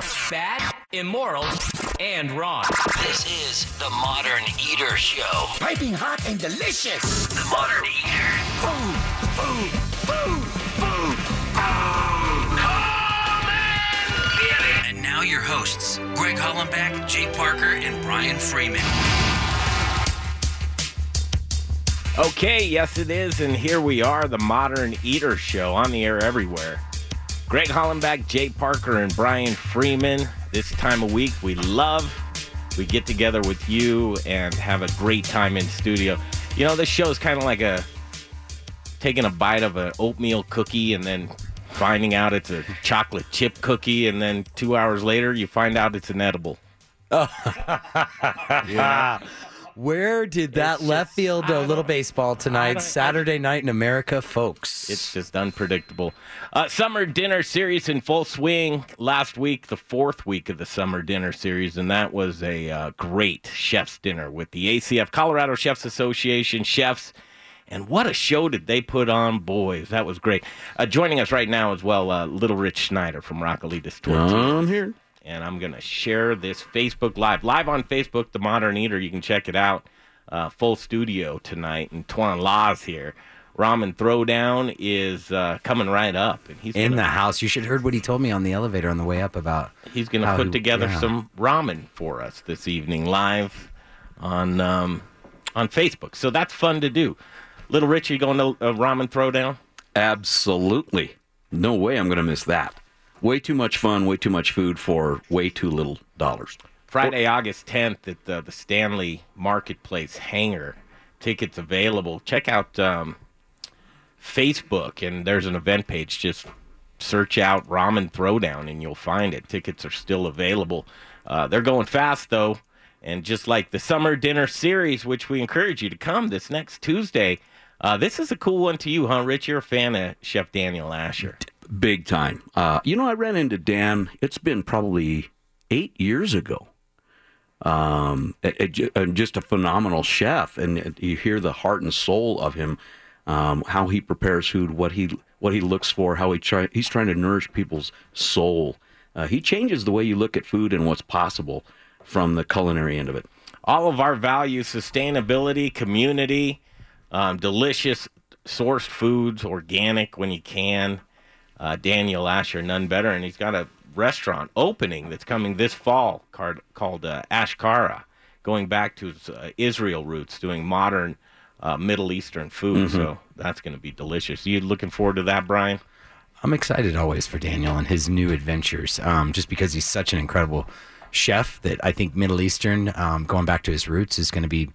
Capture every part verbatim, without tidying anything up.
fat, immoral, and wrong. This is The Modern Eater Show. Piping hot and delicious. The Modern Eater. Food, food, food, food, food. Come and get it. And now your hosts, Greg Hollenbeck, Jay Parker, and Brian Freeman. Okay, yes it is, and here we are, The Modern Eater Show, on the air everywhere. Greg Hollenbeck, Jay Parker, and Brian Freeman. This time of week we love. We get together with you and have a great time in studio. You know, this show is kind of like a taking a bite of an oatmeal cookie and then finding out it's a chocolate chip cookie, and then two hours later you find out it's an edible. Oh. Yeah. Where did that it's left just, field a little baseball tonight, Saturday night in America, folks? It's just unpredictable. Uh, summer dinner series in full swing. Last week, the fourth week of the summer dinner series, and that was a uh, great chef's dinner with the A C F Colorado Chefs Association chefs. And what a show did they put on, boys. That was great. Uh, joining us right now as well, uh, Little Rich Schneider from Raquelitas Tortillas. I'm here. And I'm going to share this Facebook Live. Live on Facebook, The Modern Eater. You can check it out. Uh, full studio tonight. And Tuan La's here. Ramen Throwdown is uh, coming right up. And he's in gonna, the house. You should have heard what he told me on the elevator on the way up about... He's going to put he, together yeah. some ramen for us this evening. Live on um, on Facebook. So that's fun to do. Little Richie, going to uh, Ramen Throwdown? Absolutely. No way I'm going to miss that. Way too much fun, way too much food for way too little dollars. Friday, August tenth at the, the Stanley Marketplace hangar. Tickets available. Check out um, Facebook, and there's an event page. Just search out Ramen Throwdown, and you'll find it. Tickets are still available. Uh, they're going fast, though. And just like the summer dinner series, which we encourage you to come this next Tuesday, uh, this is a cool one to you, huh, Rich? You're a fan of Chef Daniel Asher. Big time. Uh, you know, I ran into Dan, it's been probably eight years ago. Um, it, it, just a phenomenal chef, and you hear the heart and soul of him, um, how he prepares food, what he what he looks for, how he try, he's trying to nourish people's soul. Uh, he changes the way you look at food and what's possible from the culinary end of it. All of our values, sustainability, community, um, delicious sourced foods, organic when you can. Uh, Daniel Asher, none better, and he's got a restaurant opening that's coming this fall card, called uh, Ashkara, going back to his uh, Israel roots, doing modern uh, Middle Eastern food, mm-hmm. So that's going to be delicious. You looking forward to that, Brian? I'm excited always for Daniel and his new adventures, um, just because he's such an incredible chef that I think Middle Eastern, um, going back to his roots, is going to be...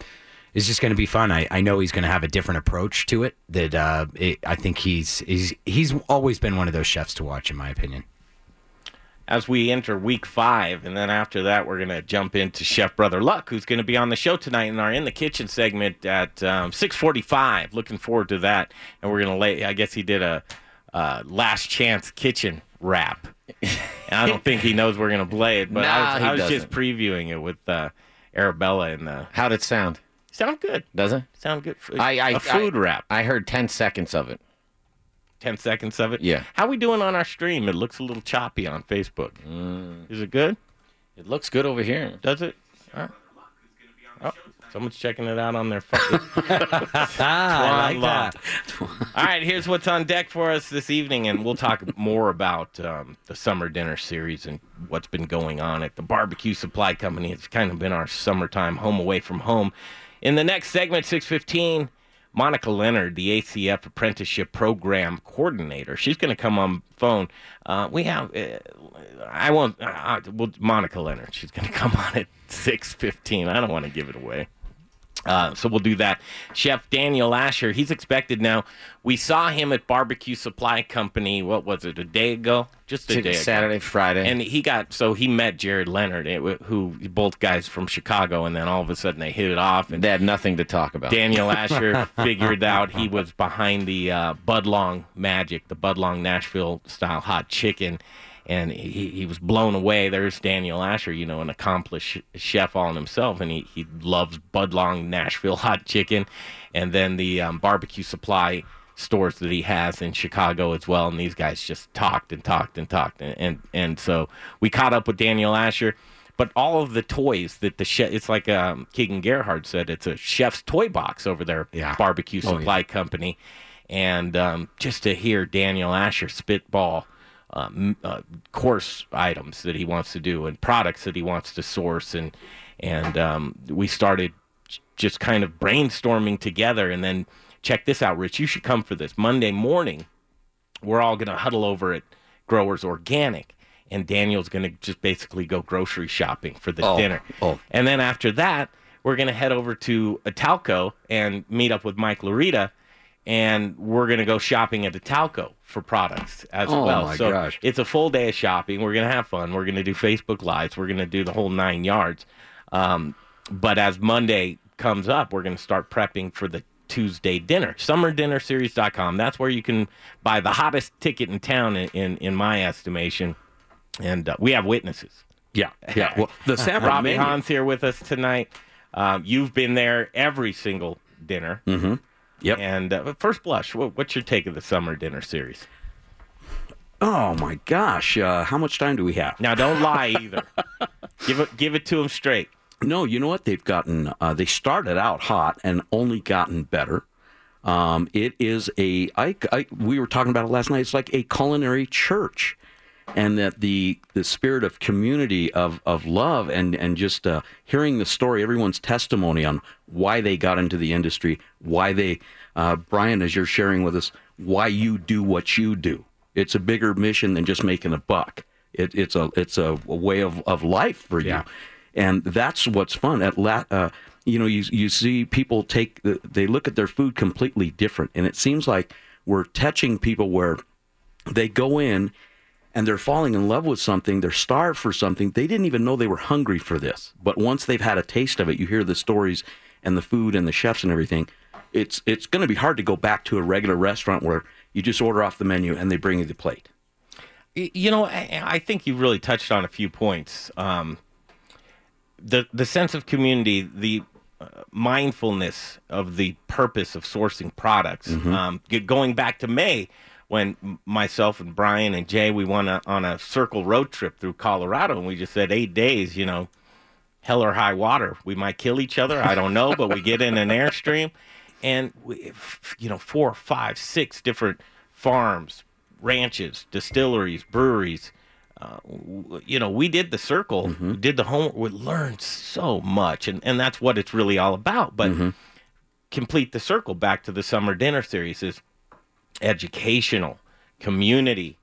It's just going to be fun. I, I know he's going to have a different approach to it. That uh, it, I think he's he's he's always been one of those chefs to watch, in my opinion. As we enter week five, and then after that, we're going to jump into Chef Brother Luck, who's going to be on the show tonight in our In the Kitchen segment at um, six forty-five. Looking forward to that. And we're going to lay, I guess he did a uh, Last Chance Kitchen wrap. And I don't think he knows we're going to play it, but nah, I was, I was just previewing it with uh, Arabella. And the... How'd it sound? Sound good. Does it? Sound good. I, I, a food I, wrap. I heard ten seconds of it. ten seconds of it? Yeah. How we doing on our stream? It looks a little choppy on Facebook. Mm. Is it good? It looks good over here. Does it? All right. Oh, someone's checking it out on their phone. ah, I like that. All right, here's what's on deck for us this evening, and we'll talk more about um, the summer dinner series and what's been going on at the Barbecue Supply Company. It's kind of been our summertime home away from home. In the next segment, six fifteen, Monica Leonard, the A C F Apprenticeship Program Coordinator. She's going to come on phone. Uh, we have, uh, I won't, uh, well, Monica Leonard. She's going to come on at six fifteen. I don't want to give it away. Uh, so we'll do that. Chef Daniel Asher, he's expected now. We saw him at Barbecue Supply Company, what was it, a day ago? Just a day ago. Saturday, Friday. And he got, so he met Jared Leonard, who, both guys from Chicago, and then all of a sudden they hit it off. And they had nothing to talk about. Daniel Asher figured out he was behind the uh, Budlong magic, the Budlong Nashville-style hot chicken, and he, he was blown away. There's Daniel Asher, you know, an accomplished chef all in himself, and he, he loves Budlong Nashville hot chicken, and then the um, barbecue supply stores that he has in Chicago as well. And these guys just talked and talked and talked. And, and, and so we caught up with Daniel Asher. But all of the toys that the chef, it's like um, Keegan Gerhard said, it's a chef's toy box over there, yeah. barbecue supply oh, yeah. company. And um, just to hear Daniel Asher spitball um, uh, course items that he wants to do and products that he wants to source. And, and um, we started just kind of brainstorming together. And then check this out, Rich, you should come for this. Monday morning, we're all going to huddle over at Growers Organic. And Daniel's going to just basically go grocery shopping for the oh, dinner. Oh. And then after that, we're going to head over to Italco and meet up with Mike Loretta. And we're going to go shopping at Italco for products as oh, well. My so gosh. It's a full day of shopping. We're going to have fun. We're going to do Facebook Lives. We're going to do the whole nine yards. Um, but as Monday comes up, we're going to start prepping for the Tuesday dinner. Summer Dinner Series dot com. That's where you can buy the hottest ticket in town, in, in, in my estimation. And uh, we have witnesses. Yeah, yeah. Well, the sample Robbie menu. Hahn's here with us tonight. Um, you've been there every single dinner. Mm-hmm. Yep. And uh, first blush, what, what's your take of the Summer Dinner Series? Oh my gosh! Uh, how much time do we have? Now, don't lie either. give it, give it to them straight. No, you know what? They've gotten. Uh, they started out hot and only gotten better. Um, it is a. I, I, we were talking about it last night. It's like a culinary church. And that the, the spirit of community, of, of love, and, and just uh, hearing the story, everyone's testimony on why they got into the industry, why they, uh, Brian, as you're sharing with us, why you do what you do. It's a bigger mission than just making a buck. It, it's a it's a, a way of, of life for you. Yeah. And that's what's fun. At la- uh, you know, you, you see people take, the, they look at their food completely different. And it seems like we're touching people where they go in and they're falling in love with something, they're starved for something, they didn't even know they were hungry for this. But once they've had a taste of it, you hear the stories and the food and the chefs and everything, it's it's going to be hard to go back to a regular restaurant where you just order off the menu and they bring you the plate. You know, I, I think you really touched on a few points. Um, the, the sense of community, the uh, mindfulness of the purpose of sourcing products. Mm-hmm. Um, going back to May, when myself and Brian and Jay, we went on a circle road trip through Colorado, and we just said eight days, you know, hell or high water. We might kill each other. I don't know, but we get in an Airstream, and, we, you know, four, five, six different farms, ranches, distilleries, breweries. Uh, you know, we did the circle, mm-hmm. did the homework. We learned so much, and, and that's what it's really all about. But mm-hmm. complete the circle back to the Summer Dinner Series is educational, community,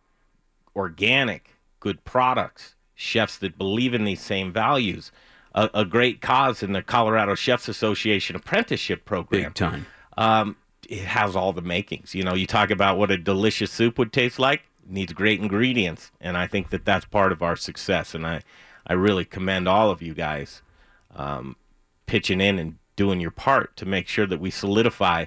organic, good products, chefs that believe in these same values, a, a great cause in the Colorado Chefs Association apprenticeship program. Big time. Um, it has all the makings. You know, you talk about what a delicious soup would taste like, it needs great ingredients, and I think that that's part of our success, and I, I really commend all of you guys um, pitching in and doing your part to make sure that we solidify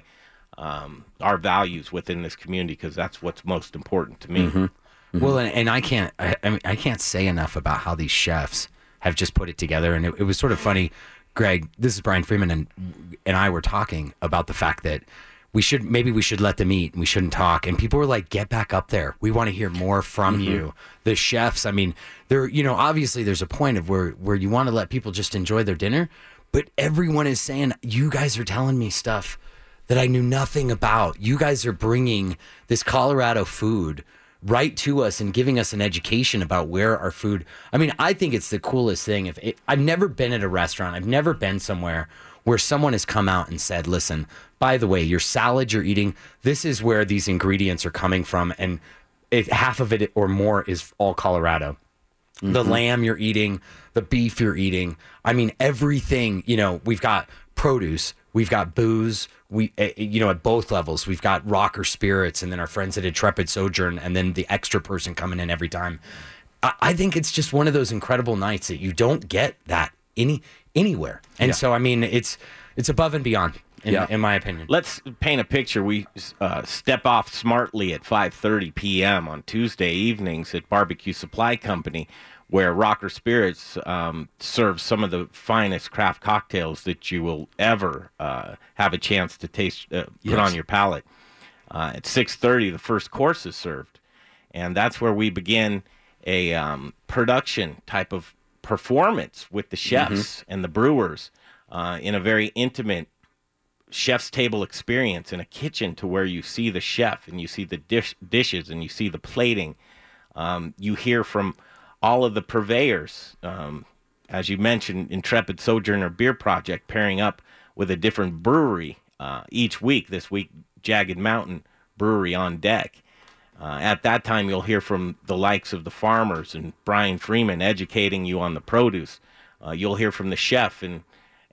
Um, our values within this community, because that's what's most important to me. Mm-hmm. Mm-hmm. Well, and, and I can't, I, I, mean, I can't say enough about how these chefs have just put it together. And it, it was sort of funny, Greg. This is Brian Freeman, and and I were talking about the fact that we should maybe we should let them eat and we shouldn't talk. And people were like, "Get back up there. We want to hear more from mm-hmm. you." The chefs, I mean, there, you know, obviously there's a point of where where you want to let people just enjoy their dinner, but everyone is saying, "You guys are telling me stuff that I knew nothing about. You guys are bringing this Colorado food right to us and giving us an education about where our food." I mean, I think it's the coolest thing. If it, I've never been at a restaurant, I've never been somewhere where someone has come out and said, "Listen, by the way, your salad you're eating, this is where these ingredients are coming from, and if half of it or more is all Colorado. Mm-hmm. The lamb you're eating, the beef you're eating. I mean, everything, you know, we've got produce, we've got booze, we, you know, at both levels. We've got Rocker Spirits, and then our friends at Intrepid Sojourn, and then the extra person coming in every time." I, I think it's just one of those incredible nights that you don't get that any anywhere. And yeah. so, I mean, it's it's above and beyond, in, yeah. in my opinion. Let's paint a picture. We uh, step off smartly at five thirty p.m. on Tuesday evenings at Barbecue Supply Company, where Rocker Spirits um, serves some of the finest craft cocktails that you will ever uh, have a chance to taste, uh, put yes. on your palate. uh, at six thirty, the first course is served. And that's where we begin a um, production type of performance with the chefs mm-hmm. and the brewers uh, in a very intimate chef's table experience in a kitchen, to where you see the chef and you see the dish, dishes and you see the plating. Um, you hear from all of the purveyors. Um, as you mentioned, Intrepid Sojourner Beer Project pairing up with a different brewery uh, each week. This week, Jagged Mountain Brewery on deck. Uh, at that time, you'll hear from the likes of the farmers and Brian Freeman educating you on the produce. Uh, you'll hear from the chef and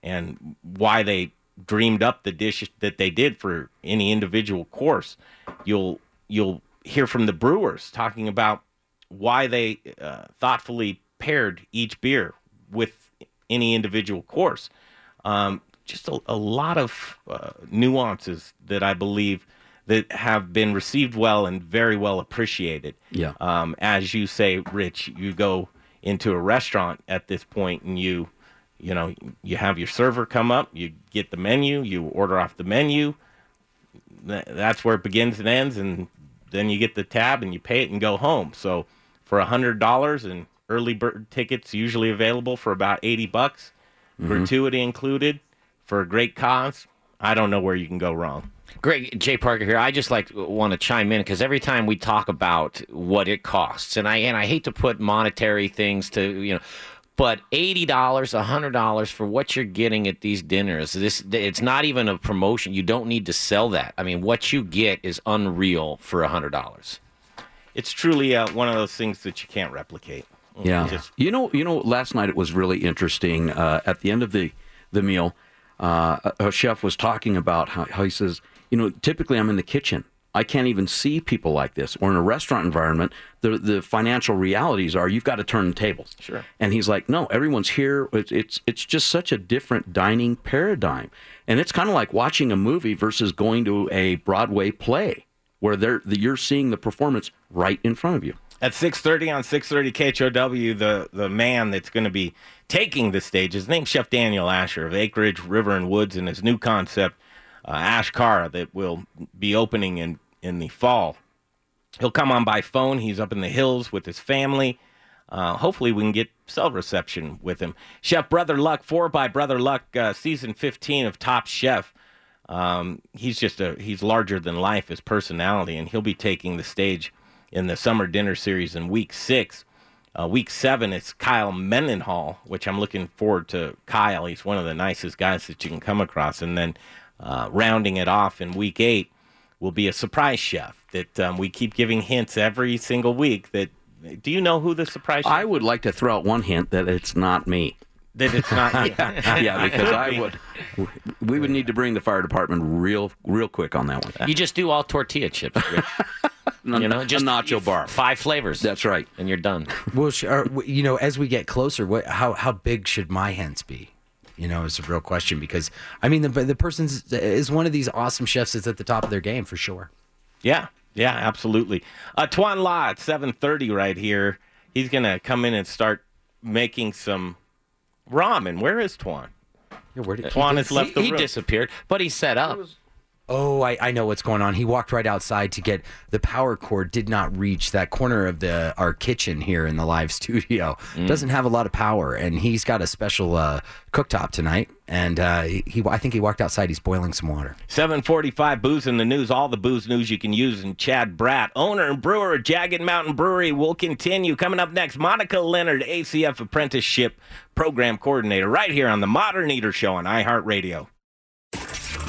and why they dreamed up the dish that they did for any individual course. You'll you'll hear from the brewers talking about why they uh, thoughtfully paired each beer with any individual course. Um, just a, a lot of uh, nuances that I believe that have been received well and very well appreciated. Yeah. Um, as you say, Rich, you go into a restaurant at this point and you, you know, you have your server come up, you get the menu, you order off the menu. That's where it begins and ends. And then you get the tab and you pay it and go home. So for a hundred dollars and early bird tickets, usually available for about eighty bucks, mm-hmm. gratuity included for a great cause. I don't know where you can go wrong. Greg, Jay Parker here. I just like want to chime in because every time we talk about what it costs, and I and I hate to put monetary things to, you know, but eighty dollars, one hundred dollars for what you're getting at these dinners. This it's not even a promotion. You don't need to sell that. I mean, what you get is unreal for one hundred dollars. It's truly uh, one of those things that you can't replicate. Yeah. Just... You know, you know, last night it was really interesting. Uh, at the end of the, the meal, uh, a chef was talking about how, how he says, you know, typically I'm in the kitchen. I can't even see people like this. Or in a restaurant environment, the the financial realities are you've got to turn the tables. Sure. And he's like, no, everyone's here. It's it's, it's just such a different dining paradigm. And it's kind of like watching a movie versus going to a Broadway play where they're, you're seeing the performance right in front of you. At six thirty on six thirty K H O W, the, the man that's going to be taking the stage, his name's Chef Daniel Asher of Acreage, River and Woods, and his new concept, uh, Ashkara, that will be opening in in the fall. He'll come on by phone. He's up in the hills with his family. Uh, hopefully we can get cell reception with him. Chef Brother Luck, Four by Brother Luck, uh, season fifteen of Top Chef. Um, he's just a, he's larger than life, his personality, and he'll be taking the stage in the Summer Dinner Series in week six. Uh, week seven, it's Kyle Menenhall, which I'm looking forward to. Kyle, he's one of the nicest guys that you can come across. And then uh, rounding it off in week eight, will be a surprise chef that um, we keep giving hints every single week. That do you know who the surprise chef is? I would like to throw out one hint that it's not me. That it's not you. yeah, yeah, because I would. We would need to bring the fire department real, real quick on that one. You just do all tortilla chips, Rich. You know, just a nacho bar, five flavors. That's right, and you're done. Well, you know, as we get closer, what, how how big should my hints be? You know, it's a real question because I mean, the the person is one of these awesome chefs that's at the top of their game for sure. Yeah, yeah, absolutely. Uh, Tuan La at seven thirty right here. He's gonna come in and start making some ramen. Where is Tuan? Yeah, where did Tuan has left the room? He disappeared, but he set up. Oh, I, I know what's going on. He walked right outside to get the power cord. Did not reach that corner of the our kitchen here in the live studio. Mm. Doesn't have a lot of power, and he's got a special uh, cooktop tonight. And uh, he, I think he walked outside. He's boiling some water. seven forty-five, Booze in the News. All the booze news you can use. And Chad Bratt, owner and brewer of Jagged Mountain Brewery, will continue. Coming up next, Monica Leonard, A C F Apprenticeship Program Coordinator, right here on the Modern Eater Show on iHeartRadio.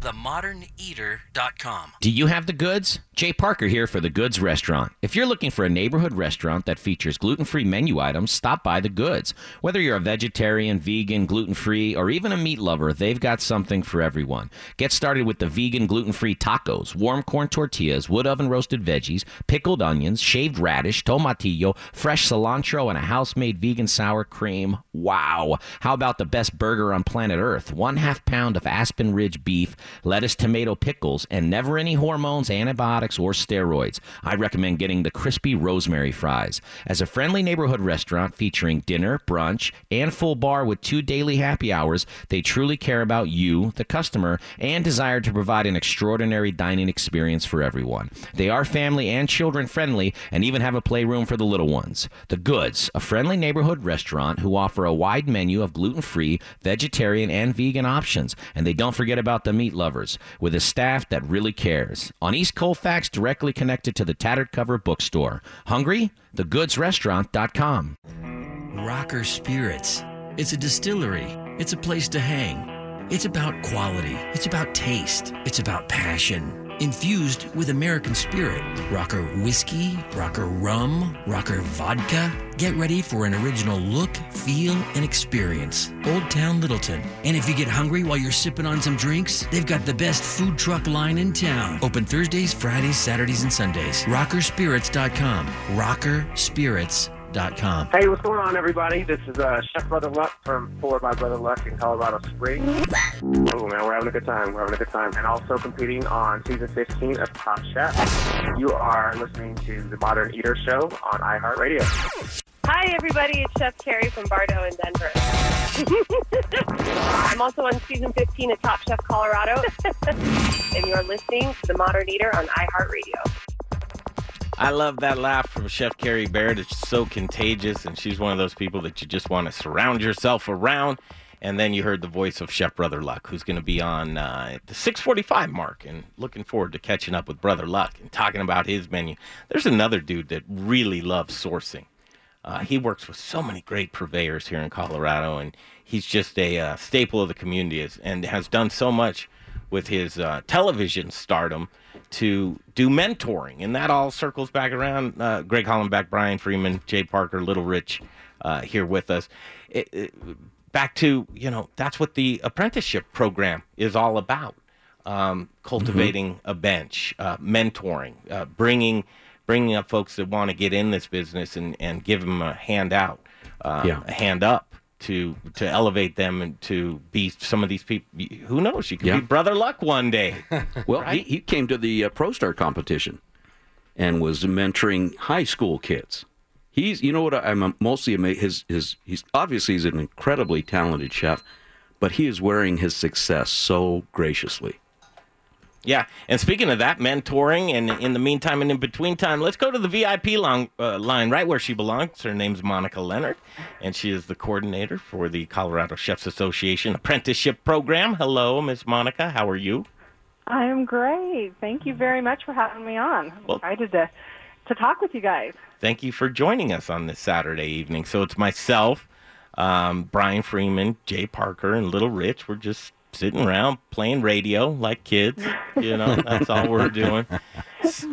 the modern eater dot com. Do you have the goods? Jay Parker here for The Goods Restaurant. If you're looking for a neighborhood restaurant that features gluten-free menu items, stop by The Goods. Whether you're a vegetarian, vegan, gluten-free, or even a meat lover, they've got something for everyone. Get started with the vegan gluten-free tacos, warm corn tortillas, wood oven roasted veggies, pickled onions, shaved radish, tomatillo, fresh cilantro, and a house-made vegan sour cream. Wow! How about the best burger on planet Earth? One half pound of Aspen Ridge beef, lettuce, tomato, pickles, and never any hormones, antibiotics, or steroids. I recommend getting the crispy rosemary fries. As a friendly neighborhood restaurant featuring dinner, brunch, and full bar with two daily happy hours, they truly care about you, the customer, and desire to provide an extraordinary dining experience for everyone. They are family and children friendly and even have a playroom for the little ones. The Goods, a friendly neighborhood restaurant who offer a wide menu of gluten-free, vegetarian, and vegan options. And they don't forget about the meat lovers, with a staff that really cares. On East Colfax, directly connected to the Tattered Cover Bookstore. Hungry? the goods restaurant dot com. Rocker Spirits. It's a distillery. It's a place to hang. It's about quality. It's about taste. It's about passion. Infused with American spirit. Rocker whiskey, Rocker rum, Rocker vodka. Get ready for an original look, feel, and experience. Old Town Littleton. And if you get hungry while you're sipping on some drinks, they've got the best food truck line in town. Open Thursdays, Fridays, Saturdays, and Sundays. rocker spirits dot com. rocker spirits dot com. Hey, what's going on, everybody? This is uh, Chef Brother Luck from Four by Brother Luck in Colorado Springs. Oh, man, we're having a good time. We're having a good time. And also competing on Season fifteen of Top Chef. You are listening to The Modern Eater Show on iHeartRadio. Hi, everybody. It's Chef Terry from Bardo in Denver. I'm also on Season fifteen of Top Chef Colorado. And you're listening to The Modern Eater on iHeartRadio. I love that laugh from Chef Carrie Baird. It's so contagious, and she's one of those people that you just want to surround yourself around. And then you heard the voice of Chef Brother Luck, who's going to be on uh, at the six forty-five mark, and looking forward to catching up with Brother Luck and talking about his menu. There's another dude that really loves sourcing. Uh, he works with so many great purveyors here in Colorado, and he's just a uh, staple of the community and has done so much with his uh, television stardom to do mentoring. And that all circles back around. Uh, Greg Hollenbeck, Brian Freeman, Jay Parker, Little Rich uh, here with us. It, it, back to, you know, that's what the apprenticeship program is all about. Um, cultivating mm-hmm. a bench, uh, mentoring, uh, bringing bringing up folks that want to get in this business and, and give them a hand out, um, yeah. a hand up. to to elevate them and to be some of these people. Who knows? You could yeah. be Brother Luck one day. Well, right? he, he came to the uh, Pro Star competition and was mentoring high school kids. He's, you know what, I'm mostly amazed. His, his, he's, obviously, he's an incredibly talented chef, but he is wearing his success so graciously. Yeah, and speaking of that, mentoring, and in the meantime and in between time, let's go to the V I P long, uh, line right where she belongs. Her name's Monica Leonard, and she is the coordinator for the Colorado Chefs Association Apprenticeship Program. Hello, Miss Monica. How are you? I am great. Thank you very much for having me on. I'm well, excited to, to talk with you guys. Thank you for joining us on this Saturday evening. So it's myself, um, Brian Freeman, Jay Parker, and Little Rich. We're just sitting around playing radio like kids, you know, that's all we're doing.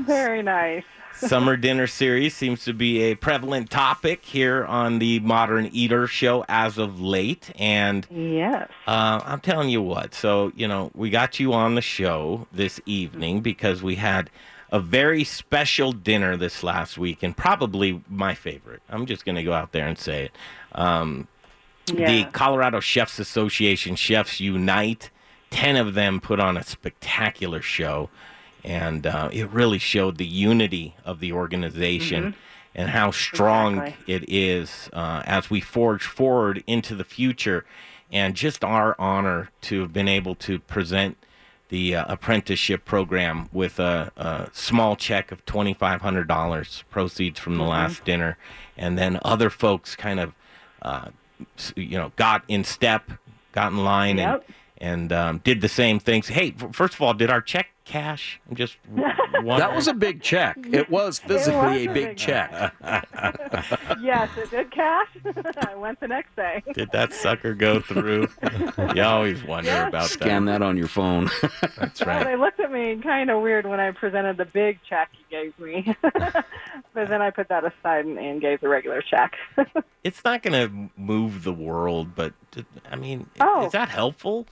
Very nice. Summer Dinner Series seems to be a prevalent topic here on the Modern Eater Show as of late. And yes, uh, I'm telling you what, so, you know, we got you on the show this evening because we had a very special dinner this last week, and probably my favorite. I'm just going to go out there and say it. Um, Yeah. The Colorado Chefs Association Chefs Unite, ten of them put on a spectacular show, and uh, it really showed the unity of the organization mm-hmm. and how strong exactly. it is uh, as we forge forward into the future, and just our honor to have been able to present the uh, apprenticeship program with a, a small check of twenty-five hundred dollars, proceeds from the mm-hmm. last dinner, and then other folks kind of uh, you know, got in step, got in line, yep. and and um, did the same things. Hey, first of all, did our check cash? I'm just wondering. That was a big check. It was physically it was a, a big, big check. Yes, it did cash. I went the next day. Did that sucker go through? You always wonder yes. about that. Scan that on your phone. That's right. Well, they looked at me kind of weird when I presented the big check you gave me. But then I put that aside and, and gave the regular check. It's not going to move the world, but, I mean, oh. is that helpful?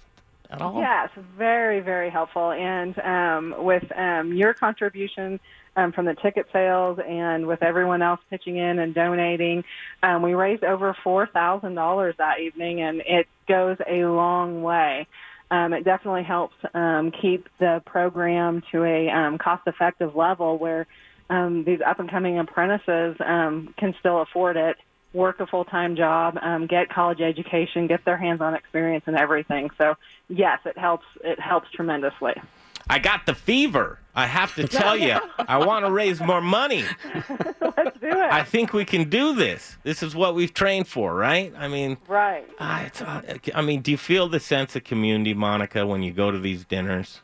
Yes, very, very helpful. And um, with um, your contribution um, from the ticket sales and with everyone else pitching in and donating, um, we raised over four thousand dollars that evening, and it goes a long way. Um, it definitely helps um, keep the program to a um, cost-effective level where um, these up-and-coming apprentices um, can still afford it, work a full-time job, um, get college education, get their hands-on experience and everything. So, yes, it helps. It helps tremendously. I got the fever. I have to tell you, I want to raise more money. Let's do it. I think we can do this. This is what we've trained for, right? I mean, right. Uh, it's, uh, I mean, do you feel the sense of community, Monica, when you go to these dinners?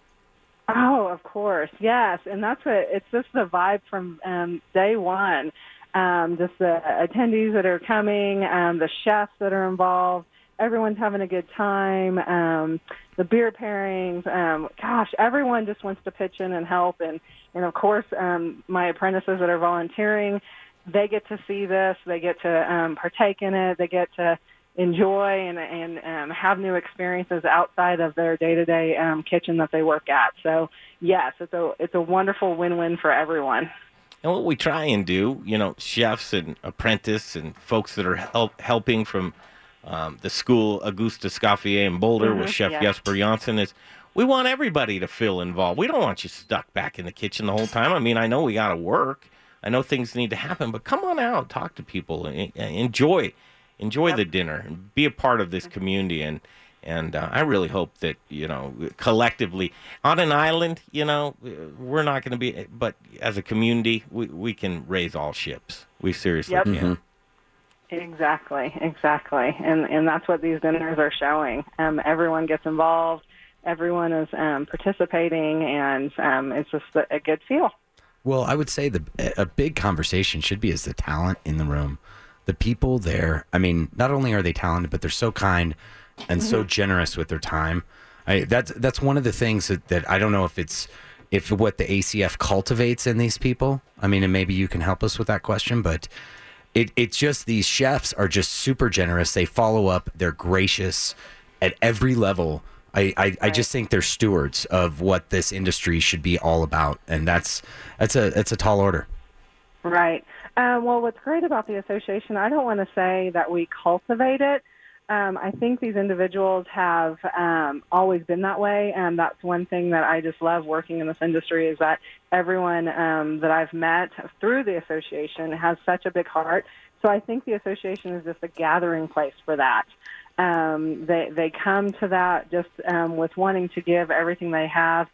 Oh, of course, yes. And that's what, it's just the vibe from um, day one. Um, just the attendees that are coming, um, the chefs that are involved. Everyone's having a good time. Um, the beer pairings, um, gosh, everyone just wants to pitch in and help. And, and of course, um, my apprentices that are volunteering, they get to see this. They get to um, partake in it. They get to enjoy and, and um, have new experiences outside of their day-to-day um, kitchen that they work at. So, yes, it's a, it's a wonderful win-win for everyone. And what we try and do, you know, chefs and apprentices and folks that are help, helping from Um, the school, Auguste Escoffier in Boulder, mm-hmm, with Chef yeah. Jesper Janssen, is we want everybody to feel involved. We don't want you stuck back in the kitchen the whole time. I mean, I know we got to work. I know things need to happen, but come on out, talk to people, enjoy, enjoy yep. the dinner, and be a part of this mm-hmm. community. And and uh, I really hope that, you know, collectively on an island, you know, we're not going to be, but as a community, we, we can raise all ships. We seriously yep. can. Mm-hmm. Exactly, exactly. And and that's what these dinners are showing. Um, everyone gets involved. Everyone is um, participating, and um, it's just a good feel. Well, I would say the a big conversation should be is the talent in the room. The people there, I mean, not only are they talented, but they're so kind and so generous with their time. I, that's, that's one of the things that, that I don't know if it's if what the A C F cultivates in these people. I mean, and maybe you can help us with that question, but It, it's just these chefs are just super generous. They follow up. They're gracious at every level. I, I, right. I just think they're stewards of what this industry should be all about, and that's that's a that's a tall order. Right. Uh, well, what's great about the association, I don't want to say that we cultivate it. Um, I think these individuals have um, always been that way, and that's one thing that I just love working in this industry is that everyone um, that I've met through the association has such a big heart. So I think the association is just a gathering place for that. Um, they they come to that just um, with wanting to give everything they have.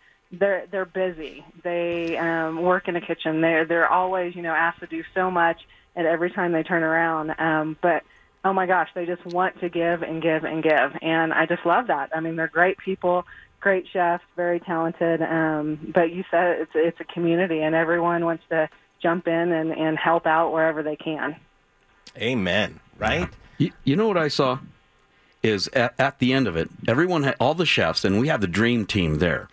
They're they're busy. They um, work in a kitchen. They're they're always, you know, asked to do so much, and every time they turn around, um, but. Oh, my gosh, they just want to give and give and give, and I just love that. I mean, they're great people, great chefs, very talented, um, but you said it's it's a community, and everyone wants to jump in and, and help out wherever they can. Amen, right? You, you know what I saw is at, at the end of it, everyone, had, all the chefs, and we had the dream team there.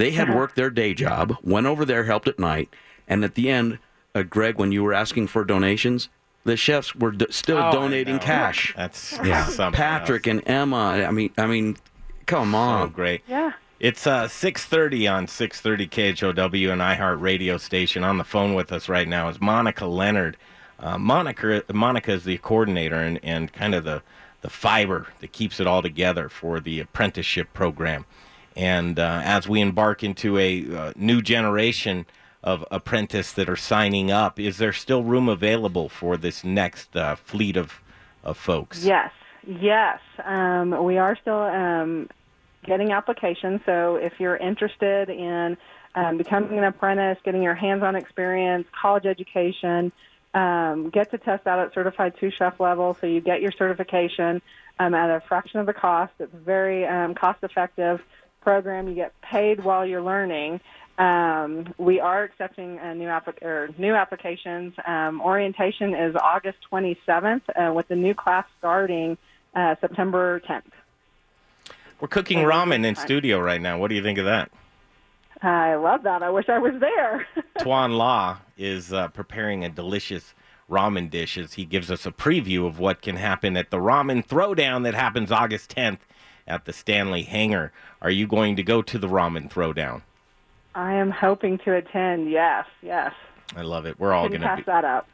They had yeah. worked their day job, went over there, helped at night, and at the end, uh, Greg, when you were asking for donations, the chefs were do- still oh, donating cash. That's yeah. something Patrick else. And Emma. I mean, I mean, come on. So great. Yeah. It's uh, six thirty on six thirty K H O W and iHeart Radio Station. On the phone with us right now is Monica Leonard. Uh, Monica, Monica is the coordinator and, and kind of the, the fiber that keeps it all together for the apprenticeship program. And uh, as we embark into a uh, new generation of apprentice that are signing up, is there still room available for this next uh, fleet of, of folks? Yes, yes. Um, we are still um, getting applications, so if you're interested in um, becoming an apprentice, getting your hands-on experience, college education, um, get to test out at Certified Sous-Chef level, so you get your certification um, at a fraction of the cost. It's a very um, cost-effective program. You get paid while you're learning. Um, we are accepting uh, new, applic- or new applications. Um, orientation is August twenty-seventh, uh, with the new class starting uh, September tenth. We're cooking and ramen in studio right now. What do you think of that? I love that. I wish I was there. Tuan La is uh, preparing a delicious ramen dish as he gives us a preview of what can happen at the ramen throwdown that happens August tenth at the Stanley Hangar. Are you going to go to the ramen throwdown? I am hoping to attend. Yes, yes. I love it. We're all going to pass be, that up.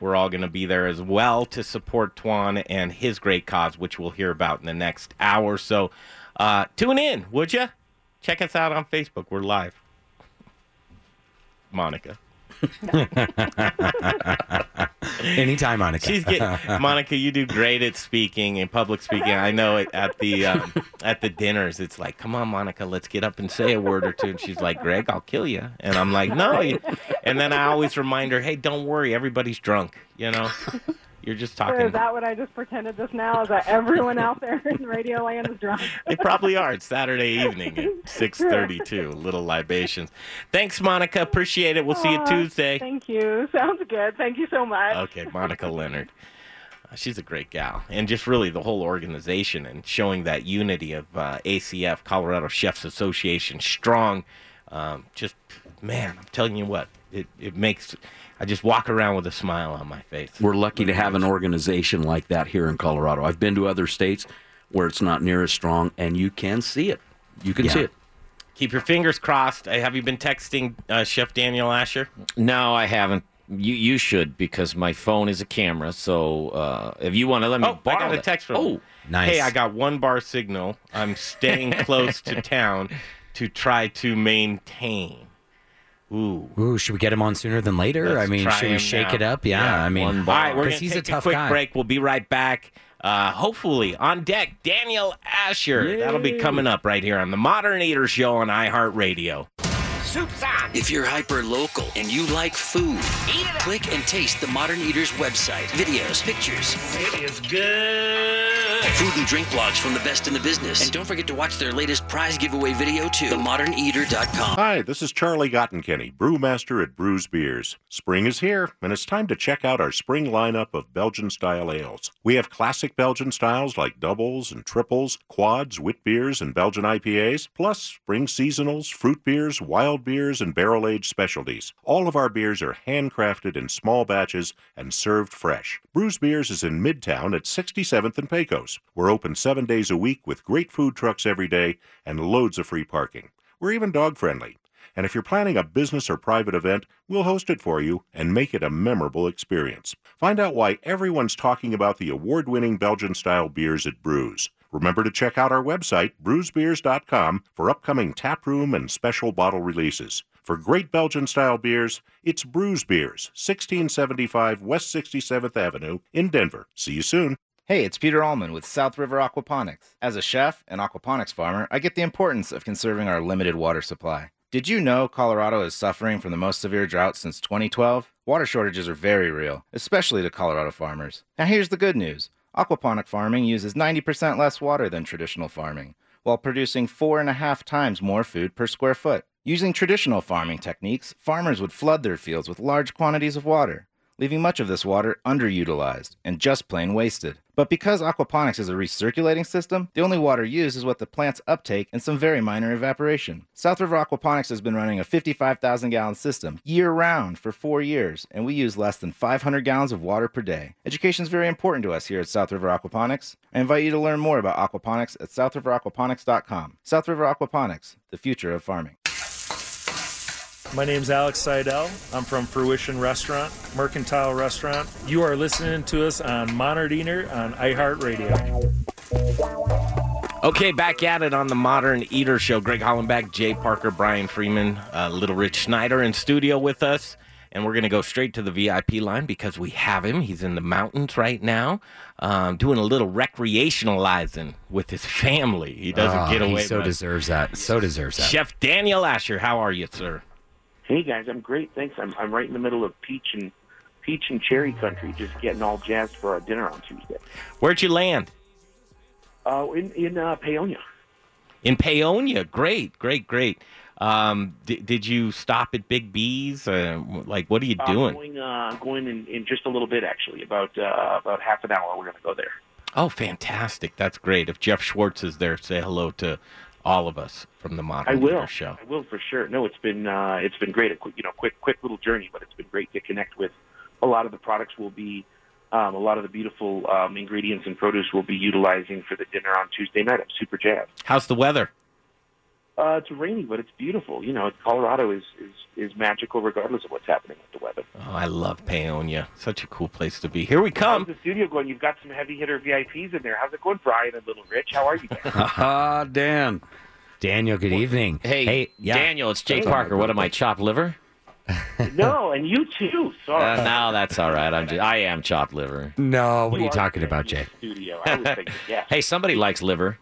We're all going to be there as well to support Tuan and his great cause, which we'll hear about in the next hour. So, Uh, tune in, would you? Check us out on Facebook. We're live. Monica. Anytime, Monica. She's getting, Monica, you do great at speaking and public speaking. I know it at the um, at the dinners. It's like, come on, Monica, let's get up and say a word or two. And she's like, Greg, I'll kill you. And I'm like, no. And then I always remind her, hey, don't worry, everybody's drunk. You know, you're just talking. Or is that what I just pretended just now? Is that everyone out there in Radio Land is drunk? They probably are. It's Saturday evening at six thirty-two. Little libations. Thanks, Monica. Appreciate it. We'll see you Tuesday. Thank you. Sounds good. Thank you so much. Okay, Monica Leonard. Uh, she's a great gal. And just really the whole organization and showing that unity of uh, A C F, Colorado Chefs Association, strong. Um, just, man, I'm telling you what, it, it makes... I just walk around with a smile on my face. We're lucky to have an organization like that here in Colorado. I've been to other states where it's not near as strong, and you can see it. You can yeah. see it. Keep your fingers crossed. Have you been texting uh, Chef Daniel Asher? No, I haven't. You you should, because my phone is a camera. So uh, if you want to let me oh, borrow I got a text from him. Oh, nice. Hey, I got one bar signal. I'm staying close to town to try to maintain. Ooh. Ooh, should we get him on sooner than later? Let's I mean, should we shake now. it up? Yeah, yeah, I mean, all right, we're going to take a, a quick guy. break. We'll be right back. Uh, hopefully, on deck, Daniel Asher. Yay. That'll be coming up right here on the Modern Eater Show on iHeartRadio. If you're hyper-local and you like food, click and taste the Modern Eater's website. Videos, pictures. It is good. Food and drink blogs from the best in the business. And don't forget to watch their latest prize giveaway video, too. the modern eater dot com. Hi, this is Charlie Gottenkenny, brewmaster at Brews Beers. Spring is here, and it's time to check out our spring lineup of Belgian-style ales. We have classic Belgian styles like doubles and triples, quads, wit beers, and Belgian I P As, plus spring seasonals, fruit beers, wild beers, and barrel-aged specialties. All of our beers are handcrafted in small batches and served fresh. Brews Beers is in Midtown at sixty-seventh and Pecos. We're open seven days a week with great food trucks every day and loads of free parking. We're even dog-friendly. And if you're planning a business or private event, we'll host it for you and make it a memorable experience. Find out why everyone's talking about the award-winning Belgian-style beers at Brews. Remember to check out our website, brews beers dot com, for upcoming taproom and special bottle releases. For great Belgian-style beers, it's Brews Beers, sixteen seventy-five West sixty-seventh Avenue in Denver. See you soon. Hey, it's Peter Allman with South River Aquaponics. As a chef and aquaponics farmer, I get the importance of conserving our limited water supply. Did you know Colorado is suffering from the most severe drought since twenty twelve? Water shortages are very real, especially to Colorado farmers. Now here's the good news. Aquaponic farming uses ninety percent less water than traditional farming, while producing four and a half times more food per square foot. Using traditional farming techniques, farmers would flood their fields with large quantities of water, leaving much of this water underutilized and just plain wasted. But because aquaponics is a recirculating system, the only water used is what the plants uptake and some very minor evaporation. South River Aquaponics has been running a fifty-five thousand gallon system year-round for four years, and we use less than five hundred gallons of water per day. Education is very important to us here at South River Aquaponics. I invite you to learn more about aquaponics at south river aquaponics dot com. South River Aquaponics, the future of farming. My name's Alex Seidel. I'm from Fruition Restaurant, Mercantile Restaurant. You are listening to us on Modern Eater on iHeartRadio. Okay, back at it on the Modern Eater Show. Greg Hollenbeck, Jay Parker, Brian Freeman, uh, Little Rich Schneider in studio with us. And we're going to go straight to the V I P line because we have him. He's in the mountains right now, um, doing a little recreationalizing with his family. He doesn't oh, get away. He so much. deserves that. So deserves that. Chef Daniel Asher, how are you, sir? Hey guys, I'm great, thanks. I'm I'm right in the middle of peach and peach and cherry country, just getting all jazzed for our dinner on Tuesday. Where'd you land? Uh, in in uh, Paonia. In Paonia, great, great, great. Um, d- did you stop at Big B's? Uh, like, what are you uh, doing? Going, uh, going in, in just a little bit, actually. About uh, about half an hour, we're gonna go there. Oh, fantastic! That's great. If Jeff Schwartz is there, say hello to all of us from the Modern Eater Show. I will for sure. No, it's been uh, it's been great. A quick, you know, quick quick little journey, but it's been great to connect with. A lot of the products will be, um, a lot of the beautiful um, ingredients and produce we'll be utilizing for the dinner on Tuesday night. I'm super jazzed. How's the weather? Uh, it's rainy, but it's beautiful. You know, Colorado is, is, is magical regardless of what's happening with the weather. Oh, I love Paonia. Such a cool place to be. Here we come. How's the studio going? You've got some heavy hitter V I Ps in there. How's it going, Brian and Little Rich? How are you guys? Ah, Dan. Daniel, good evening. Hey, hey yeah. Daniel, it's Jay hey, Parker. What am I, chopped liver? No, and you too. Sorry. Uh, no, that's all right. I'm just, I am chopped liver. No, what you are you talking about, Jay? Studio. I was thinking, yeah. Hey, somebody likes liver.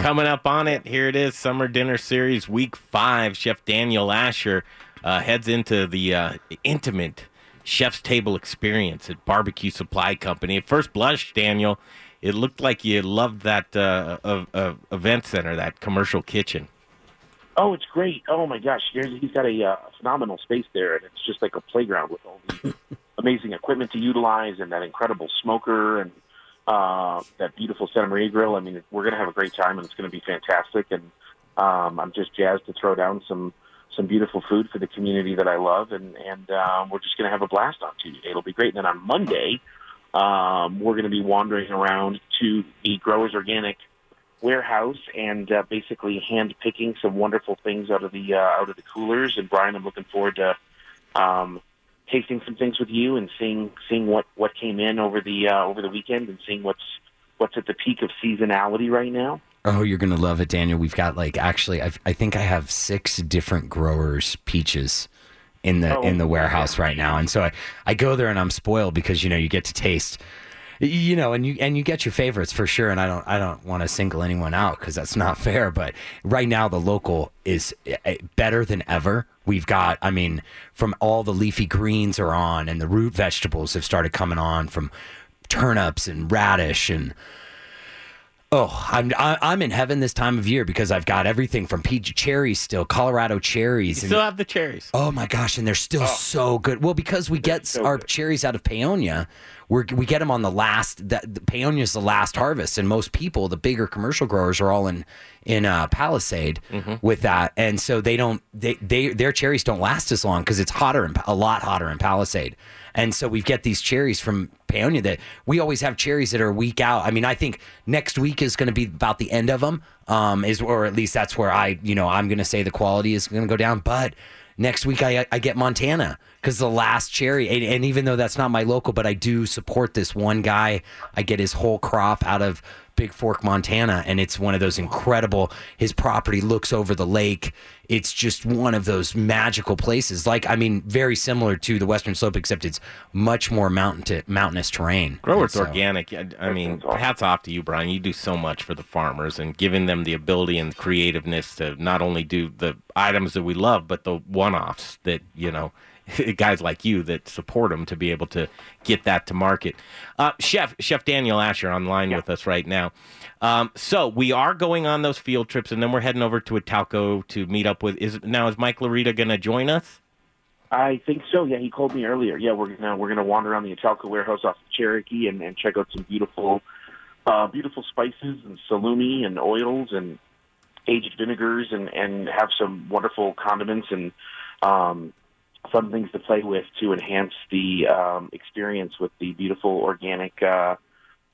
Coming up on it, here it is, Summer Dinner Series Week five. Chef Daniel Asher uh, heads into the uh, intimate chef's table experience at Barbecue Supply Company. At first blush, Daniel, it looked like you loved that uh, uh, uh, event center, that commercial kitchen. Oh, it's great. Oh, my gosh. He's got a uh, phenomenal space there, and it's just like a playground with all the amazing equipment to utilize and that incredible smoker and Uh, that beautiful Santa Maria grill. I mean, we're going to have a great time, and it's going to be fantastic. And um, I'm just jazzed to throw down some, some beautiful food for the community that I love, and, and um, we're just going to have a blast on Tuesday. It'll be great. And then on Monday, um, we're going to be wandering around to the Growers Organic warehouse and uh, basically hand-picking some wonderful things out of the uh, out of the coolers. And, Brian, I'm looking forward to um, – tasting some things with you and seeing seeing what, what came in over the uh, over the weekend and seeing what's what's at the peak of seasonality right now. Oh, you're gonna love it, Daniel. We've got like actually, I've, I think I have six different growers' peaches in the oh, in the warehouse yeah. right now, and so I, I go there and I'm spoiled because you know you get to taste, you know, and you and you get your favorites for sure. And I don't I don't want to single anyone out because that's not fair. But right now the local is better than ever. We've got, I mean, from all the leafy greens are on, and the root vegetables have started coming on from turnips and radish, and oh, I'm I'm in heaven this time of year because I've got everything from peach cherries still, Colorado cherries. You still and, have the cherries. Oh my gosh, and they're still oh. so good. Well, because we they're get so our good. cherries out of Paonia, we we get them on the last. That Paonia's the last harvest, and most people, the bigger commercial growers, are all in. in uh, Palisade mm-hmm. with that. And so they don't, they, they their cherries don't last as long because it's hotter, in, a lot hotter in Palisade. And so we get these cherries from Paonia that we always have cherries that are a week out. I mean, I think next week is going to be about the end of them, um, is or at least that's where I, you know, I'm going to say the quality is going to go down. But next week I, I get Montana because the last cherry, and, and even though that's not my local, but I do support this one guy. I get his whole crop out of Big Fork, Montana, and it's one of those incredible, his property looks over the lake. It's just one of those magical places. Like, I mean, very similar to the Western Slope, except it's much more mountain to, mountainous terrain. Growers so, Organic, I, I mean, hats off to you, Brian. You do so much for the farmers and giving them the ability and creativeness to not only do the items that we love, but the one-offs that, you know, guys like you that support them to be able to get that to market. Uh, Chef Chef Daniel Asher online yeah. with us right now. Um, so we are going on those field trips, and then we're heading over to Italco to meet up with. Is now is Mike Loretta going to join us? I think so. Yeah, he called me earlier. Yeah, we're gonna we're gonna wander around the Italco warehouse off of Cherokee and, and check out some beautiful, uh, beautiful spices and salumi and oils and aged vinegars and and have some wonderful condiments and. Um, Fun things to play with to enhance the um, experience with the beautiful organic uh,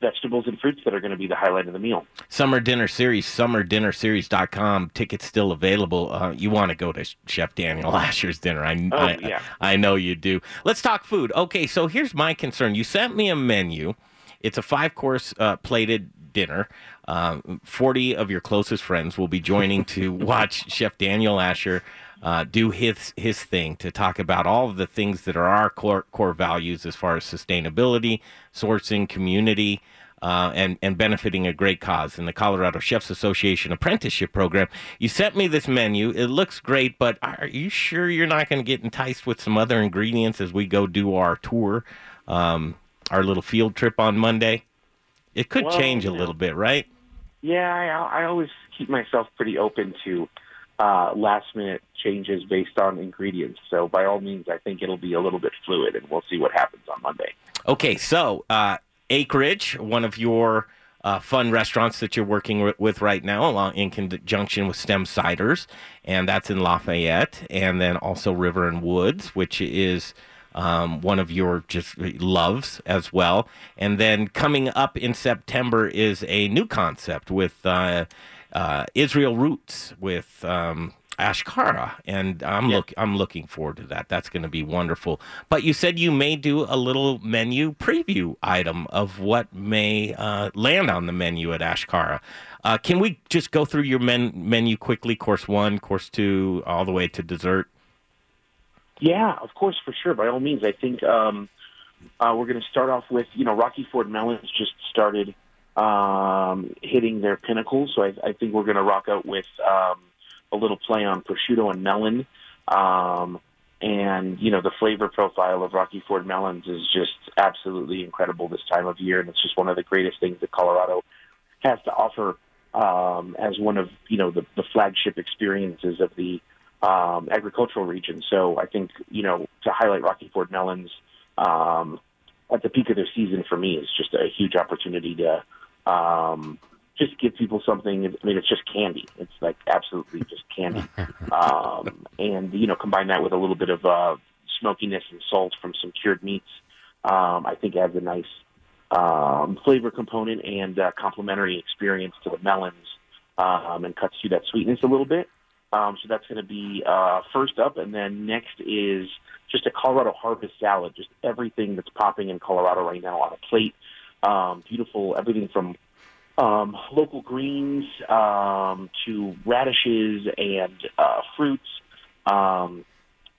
vegetables and fruits that are going to be the highlight of the meal. Summer Dinner Series, Summer Dinner Series dot com. Tickets still available. Uh, you want to go to Chef Daniel Asher's dinner. I, oh, I, yeah. I, I know you do. Let's talk food. Okay, so here's my concern. You sent me a menu. It's a five-course uh, plated dinner. Um, forty of your closest friends will be joining to watch Chef Daniel Asher Uh, do his his thing to talk about all of the things that are our core, core values as far as sustainability, sourcing, community, uh, and, and benefiting a great cause in the Colorado Chefs Association apprenticeship program. You sent me this menu. It looks great, but are you sure you're not going to get enticed with some other ingredients as we go do our tour, um, our little field trip on Monday? It could well, change a little bit, right? Yeah, I, I always keep myself pretty open to Uh, last-minute changes based on ingredients. So by all means, I think it'll be a little bit fluid, and we'll see what happens on Monday. Okay, so uh, Acreage, one of your uh, fun restaurants that you're working with right now along in conjunction with Stem Ciders, and that's in Lafayette, and then also River and Woods, which is um, one of your just loves as well. And then coming up in September is a new concept with... Uh, uh, Israel Roots with um, Ashkara, and I'm yeah. look I'm looking forward to that. That's going to be wonderful. But you said you may do a little menu preview item of what may uh, land on the menu at Ashkara. Uh, can we just go through your men- menu quickly? Course one, course two, all the way to dessert. Yeah, of course, for sure. By all means, I think um, uh, we're going to start off with, you know, Rocky Ford Melons just started um, hitting their pinnacle. So I, I think we're going to rock out with um, a little play on prosciutto and melon. Um, and, you know, the flavor profile of Rocky Ford Melons is just absolutely incredible this time of year. And it's just one of the greatest things that Colorado has to offer um, as one of, you know, the, the flagship experiences of the Um, agricultural region. So I think, you know, to highlight Rocky Ford Melons um, at the peak of their season for me is just a huge opportunity to um, just give people something. I mean, it's just candy. It's like absolutely just candy. Um, and, you know, combine that with a little bit of uh, smokiness and salt from some cured meats, um, I think adds a nice um, flavor component and uh, complementary experience to the melons um, and cuts through that sweetness a little bit. Um, so that's going to be uh, first up, and then next is just a Colorado harvest salad, just everything that's popping in Colorado right now on a plate. Um, beautiful, everything from um, local greens um, to radishes and uh, fruits, um,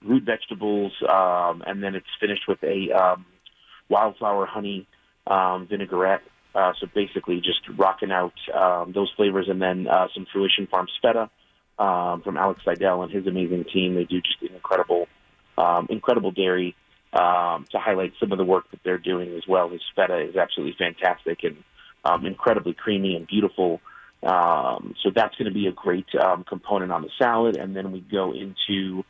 root vegetables, um, and then it's finished with a um, wildflower honey um, vinaigrette. Uh, so basically just rocking out um, those flavors, and then uh, some Fruition Farm feta. Um, from Alex Seidel and his amazing team. They do just an incredible, um, incredible dairy um, to highlight some of the work that they're doing as well. His feta is absolutely fantastic and um, incredibly creamy and beautiful. Um, so that's going to be a great um, component on the salad. And then we go into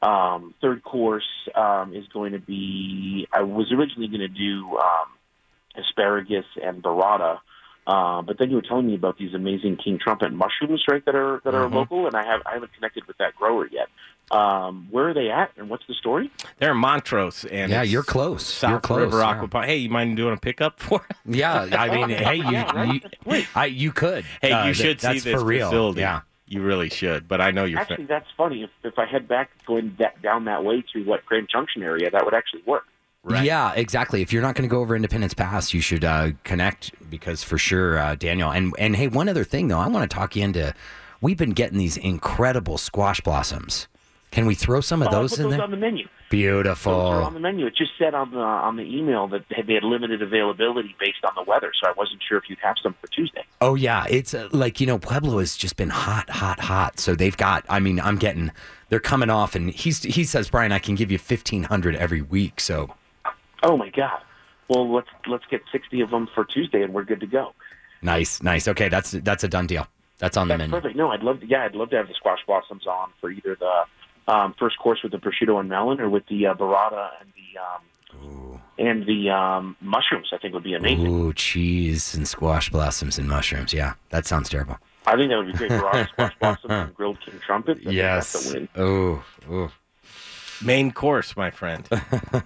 um, third course um, is going to be, I was originally going to do um, asparagus and burrata, Uh, but then you were telling me about these amazing King Trumpet mushrooms, right, that are that are mm-hmm. local, and I, have, I haven't connected with that grower yet. Um, where are they at, and what's the story? They're in Montrose. And yeah, you're close. South you're close, River Aquaponics. Yeah. Hey, you mind doing a pickup for us? Yeah, I mean, hey, you yeah, right? you, I, you could. Hey, uh, you should that, see this facility. Yeah. You really should, but I know you're... Actually, fa- that's funny. If, if I head back going that, down that way to, what, Grand Junction area, that would actually work. Right. Yeah, exactly. If you're not going to go over Independence Pass, you should uh, connect because for sure, uh, Daniel. And, and hey, one other thing, though, I want to talk you into, we've been getting these incredible squash blossoms. Can we throw some of oh, those, I put in those there? On the menu. Beautiful. Those are on the menu. It just said on the, on the email that they had limited availability based on the weather, so I wasn't sure if you'd have some for Tuesday. Oh, yeah. It's uh, like, you know, Pueblo has just been hot, hot, hot. So they've got, I mean, I'm getting, they're coming off. And he's he says, Brian, I can give you fifteen hundred every week, so... Oh my God! Well, let's let's get sixty of them for Tuesday, and we're good to go. Nice, nice. Okay, that's that's a done deal. That's on that's the menu. Perfect. No, I'd love to. Yeah, I'd love to have the squash blossoms on for either the um, first course with the prosciutto and melon, or with the uh, burrata and the um, and the um, mushrooms. I think would be amazing. Ooh, cheese and squash blossoms and mushrooms. Yeah, that sounds terrible. I think that would be great. Burrata, squash blossoms, and grilled King Trumpet. I yes. That's the win. Ooh, ooh. Main course, my friend.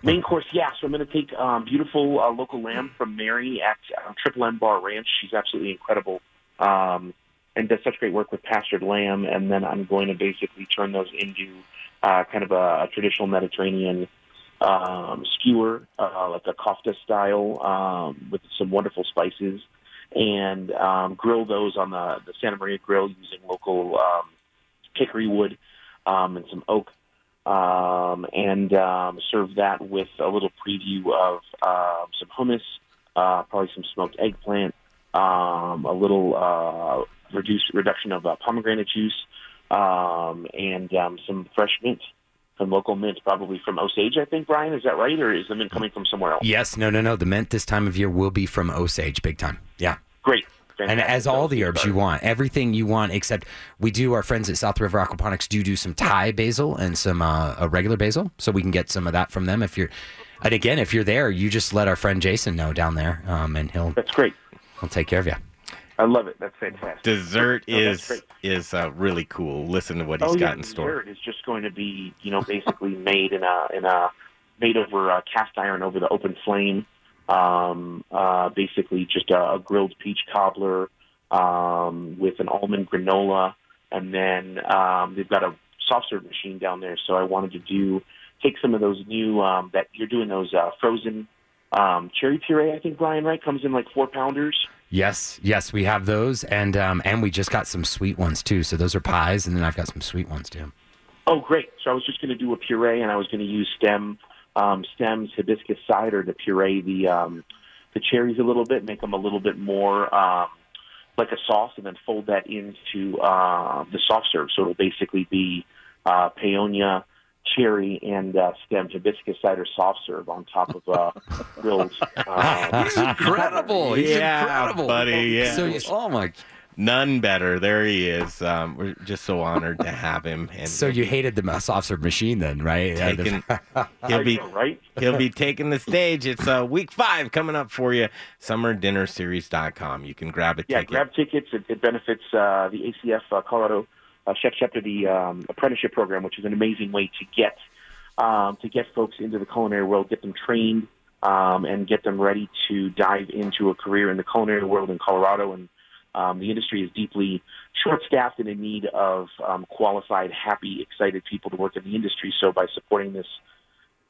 Main course, yeah. So I'm going to take um, beautiful uh, local lamb from Mary at uh, Triple M Bar Ranch. She's absolutely incredible um, and does such great work with pastured lamb. And then I'm going to basically turn those into uh, kind of a, a traditional Mediterranean um, skewer, uh, like a kofta style um, with some wonderful spices, and um, grill those on the, the Santa Maria grill using local um, hickory wood um, and some oak. Um, and um, serve that with a little preview of uh, some hummus, uh, probably some smoked eggplant, um, a little uh, reduce, reduction of uh, pomegranate juice, um, and um, some fresh mint, some local mint, probably from Osage, I think, Brian. Is that right, or is the mint coming from somewhere else? Yes, no, no, no. The mint this time of year will be from Osage, big time. Yeah. Great. And as all the herbs you want, everything you want, except we do, our friends at South River Aquaponics do do some Thai basil and some uh, a regular basil, so we can get some of that from them. If you're, and again, if you're there, you just let our friend Jason know down there, um, and he'll that's great. He'll take care of you. I love it. That's fantastic. Dessert no, is is uh, really cool. Listen to what he's oh, got yeah, in store. Dessert is just going to be, you know, basically made in a in a made over uh, cast iron over the open flame. Um, uh, basically just a, a grilled peach cobbler, um, with an almond granola, and then um, they've got a soft serve machine down there. So I wanted to do take some of those new um, that you're doing those uh, frozen um, cherry puree. I think Brian, right, comes in like four pounders. Yes, yes, we have those, and um, and we just got some sweet ones too. So those are pies, and then I've got some sweet ones too. Oh, great! So I was just going to do a puree, and I was going to use stem um, stems hibiscus cider to puree the um, the cherries a little bit, make them a little bit more um, like a sauce, and then fold that into uh, the soft serve. So it'll basically be uh, Paonia, cherry, and uh, stem hibiscus cider soft serve on top of uh, grilled. Uh, He's incredible! He's yeah, incredible, buddy. Yeah. So, oh my. None better. There he is. Um, we're just so honored to have him. And so you hated the soft serve machine then, right? Taking, he'll be right. He'll be taking the stage. It's uh, week five coming up for you. Summer Dinner Series dot com. You can grab a yeah, ticket. Yeah, grab tickets. It, it benefits uh, the A C F uh, Colorado uh, Chefs Chapter, the um, apprenticeship program, which is an amazing way to get um, to get folks into the culinary world, get them trained, um, and get them ready to dive into a career in the culinary world in Colorado. And Um, the industry is deeply short-staffed and in need of um, qualified, happy, excited people to work in the industry. So by supporting this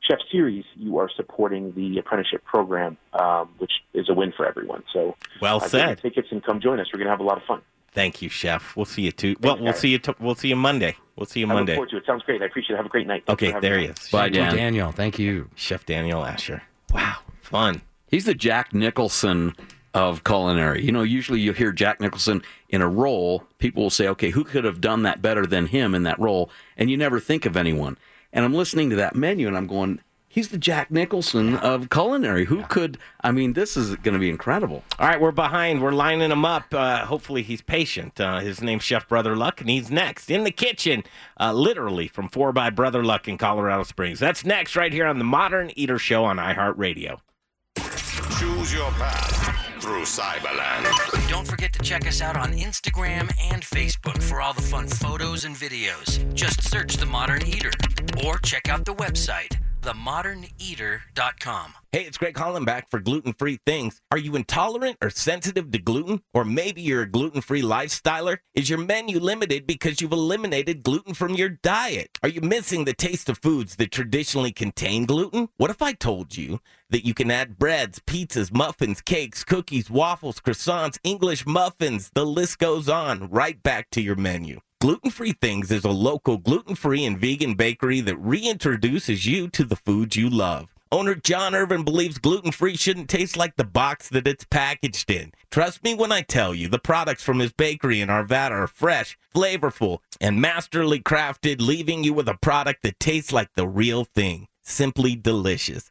chef series, you are supporting the apprenticeship program, um, which is a win for everyone. So well said. Get tickets and come join us. We're going to have a lot of fun. Thank you, Chef. We'll see you too. Well, we'll see you. T- we'll see you Monday. We'll see you Monday. I look forward to it. Sounds great. I appreciate it. Have a great night. Thanks okay, there he is. Bye, Dan. Daniel. Thank you, Chef Daniel Asher. Wow, fun. He's the Jack Nicholson of culinary. You know, usually you hear Jack Nicholson in a role, people will say, okay, who could have done that better than him in that role? And you never think of anyone. And I'm listening to that menu and I'm going, he's the Jack Nicholson of culinary. Who could, I mean, this is going to be incredible. All right, we're behind. We're lining him up. Uh, hopefully he's patient. Uh, his name's Chef Brother Luck, and he's next in the kitchen, uh, literally from Four by Brother Luck in Colorado Springs. That's next right here on the Modern Eater Show on iHeartRadio. Choose your path through Cyberland. Don't forget to check us out on Instagram and Facebook for all the fun photos and videos. Just search The Modern Eater or check out the website, the modern eater dot com. Hey, it's Greg Hollenbeck for Gluten-Free Things. Are you intolerant or sensitive to gluten? Or maybe you're a gluten-free lifestyler? Is your menu limited because you've eliminated gluten from your diet? Are you missing the taste of foods that traditionally contain gluten? What if I told you that you can add breads, pizzas, muffins, cakes, cookies, waffles, croissants, English muffins, the list goes on, right back to your menu? Gluten-Free Things is a local gluten-free and vegan bakery that reintroduces you to the foods you love. Owner John Irvin believes gluten-free shouldn't taste like the box that it's packaged in. Trust me when I tell you, the products from his bakery in Arvada are fresh, flavorful, and masterly crafted, leaving you with a product that tastes like the real thing. Simply delicious.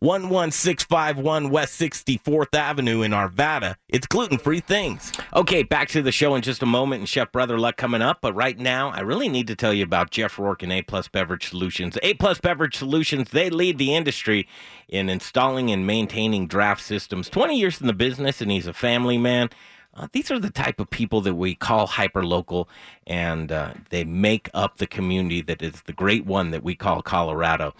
one one six five one West sixty-fourth Avenue in Arvada. It's Gluten-Free Things. Okay, back to the show in just a moment, and Chef Brother Luck coming up. But right now, I really need to tell you about Jeff Rourke and A-Plus Beverage Solutions. A-Plus Beverage Solutions, they lead the industry in installing and maintaining draft systems. twenty years in the business, and he's a family man. Uh, these are the type of people that we call hyperlocal, and uh, they make up the community that is the great one that we call Colorado.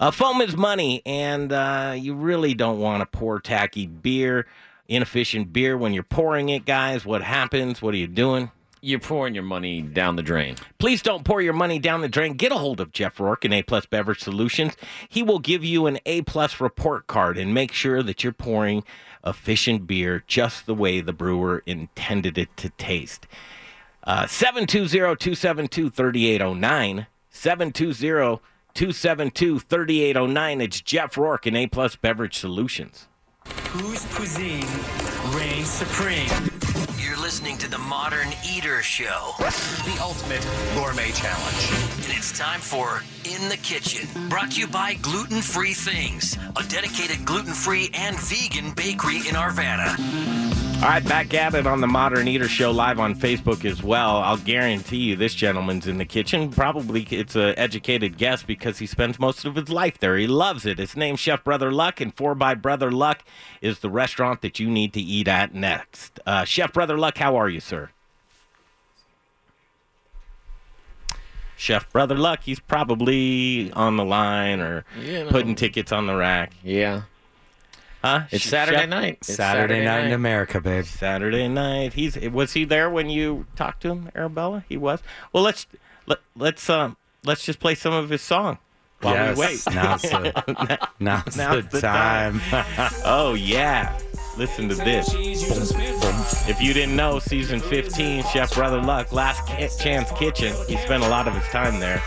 Uh, foam is money, and uh, you really don't want to pour tacky beer, inefficient beer when you're pouring it, guys. What happens? What are you doing? You're pouring your money down the drain. Please don't pour your money down the drain. Get a hold of Jeff Rourke and A-Plus Beverage Solutions. He will give you an A-Plus report card and make sure that you're pouring efficient beer just the way the brewer intended it to taste. Uh, seven two zero two seven two three eight zero nine. seven two zero two seven two three eight zero nine. It's Jeff Rourke and A-Plus Beverage Solutions. Whose cuisine reigns supreme? You're listening to The Modern Eater Show, the ultimate gourmet challenge. And it's time for In the Kitchen, brought to you by Gluten-Free Things, a dedicated gluten-free and vegan bakery in Arvada. All right, back at it on the Modern Eater Show, live on Facebook as well. I'll guarantee you this gentleman's in the kitchen. Probably it's an educated guess because he spends most of his life there. He loves it. His name's Chef Brother Luck, and Four by Brother Luck is the restaurant that you need to eat at next. Uh, Chef Brother Luck, how are you, sir? Chef Brother Luck, he's probably on the line or yeah, no. putting tickets on the rack. Yeah. Huh? It's Saturday Chef, night. It's Saturday, Saturday night, night in America, babe. Saturday night. He's was he there when you talked to him, Arabella? He was. Well, let's let, let's um let's just play some of his song while yes, we wait. Now's the, now's now's the, the time. time. Oh yeah. Listen to this. If you didn't know, season fifteen, Chef Brother Luck, Last Chance Kitchen. He spent a lot of his time there.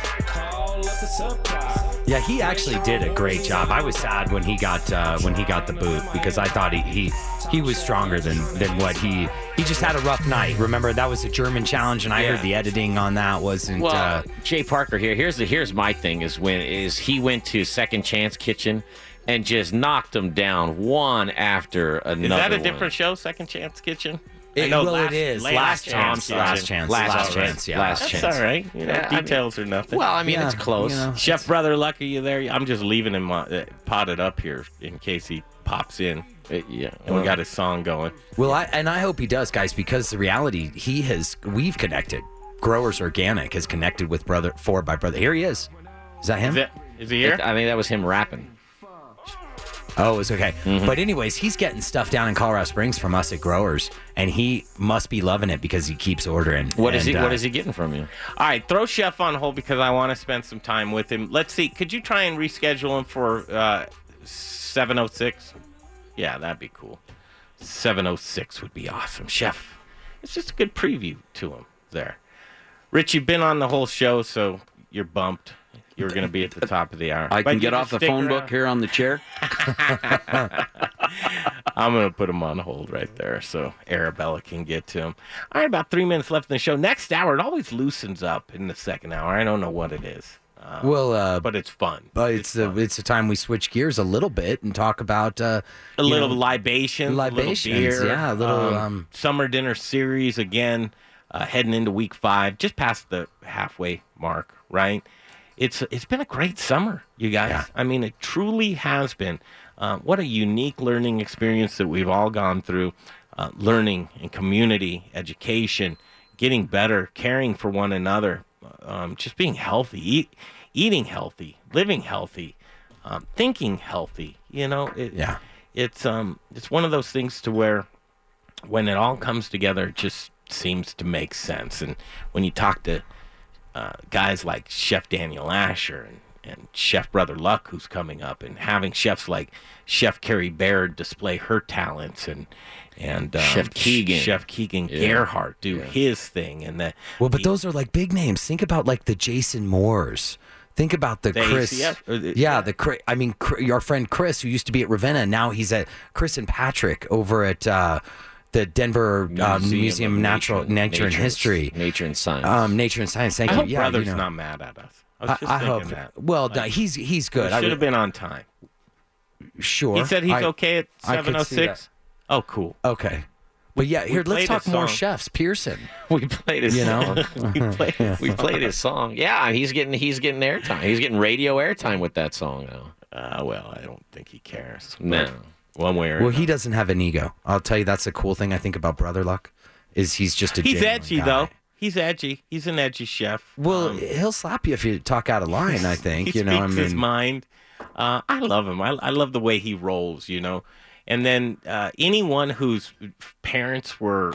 Yeah, he actually did a great job. I was sad when he got uh, when he got the boot because I thought he he, he was stronger than, than what he he just had a rough night. Remember that was a German challenge, and I yeah. heard the editing on that wasn't. Well, uh, Jay Parker here. Here's the here's my thing is when is he went to Second Chance Kitchen and just knocked them down one after another. Is that a different one. show? Second Chance Kitchen. It, well, last, it is. Last, last, chance, last chance. Last, last chance. chance. Yeah. Last That's chance. That's all right. You know, yeah, details I mean, are nothing. Well, I mean, yeah, it's close. You know, Chef it's... Brother Luck, are you there? I'm just leaving him uh, potted up here in case he pops in. It, yeah, and well, we got his song going. Well, I, and I hope he does, guys, because the reality, he has, we've connected. Growers Organic has connected with Brother Four by Brother. Here he is. Is that him? Is, it, is he here? It, I think that was him rapping. Oh, it's okay. Mm-hmm. But anyways, he's getting stuff down in Colorado Springs from us at Growers, and he must be loving it because he keeps ordering. What and, is he? Uh, what is he getting from you? All right, throw Chef on hold because I want to spend some time with him. Let's see. Could you try and reschedule him for uh, seven oh six? Yeah, that'd be cool. seven oh six would be awesome. Chef, it's just a good preview to him there. Rich, you've been on the whole show, so you're bumped. You're going to be at the top of the hour. I but can get off the phone around. book here on the chair. I'm going to put him on hold right there so Arabella can get to him. All right, about three minutes left in the show. Next hour, it always loosens up in the second hour. I don't know what it is. Um, well, uh, but it's fun. But it's it's, fun. A, it's a time we switch gears a little bit and talk about uh, a little know, libations, libations, a little beer, yeah, a little um, um, summer dinner series again, uh, heading into week five, just past the halfway mark, right? It's it's been a great summer, you guys. Yeah. I mean, it truly has been. Uh, what a unique learning experience that we've all gone through. Uh, learning and community, education, getting better, caring for one another, um, just being healthy, eat, eating healthy, living healthy, um, thinking healthy. You know, it, yeah. it's um it's one of those things to where when it all comes together, it just seems to make sense. And when you talk to Uh, guys like Chef Daniel Asher and, and Chef Brother Luck, who's coming up, and having chefs like Chef Carrie Baird display her talents, and and um, Chef Keegan, Chef Keegan yeah. Gerhardt do yeah. his thing, and the well, but the, those are like big names. Think about like the Jason Moores. Think about the, the Chris. A C F, the, yeah, yeah, the I mean, your friend Chris, who used to be at Ravenna, now he's at Chris and Patrick over at. Uh, The Denver Museum, um, Museum of Natural Nature, Nature, Nature and History, Nature and Science, um, Nature and Science. Thank I you. Hope yeah, brother's you know. not mad at us. I was just I, I thinking hope, that. Well, like, he's he's good. He should have been on time. Sure. He said he's I, okay at seven oh six. Oh, cool. Okay. But yeah, here, let's talk more chefs. Pearson, we played his, you know, we, played, yeah. we played his song. Yeah, he's getting he's getting airtime. He's getting radio airtime with that song now. Uh, well, I don't think he cares. No. One way or another. Well, he doesn't have an ego. I'll tell you, that's a cool thing I think about Brother Luck, is he's just a He's edgy, guy. though. He's edgy. He's an edgy chef. Well, um, he'll slap you if you talk out of line, I think. He you know, speaks I mean, his mind. Uh, I love him. I, I love the way he rolls, you know. And then uh, anyone whose parents were,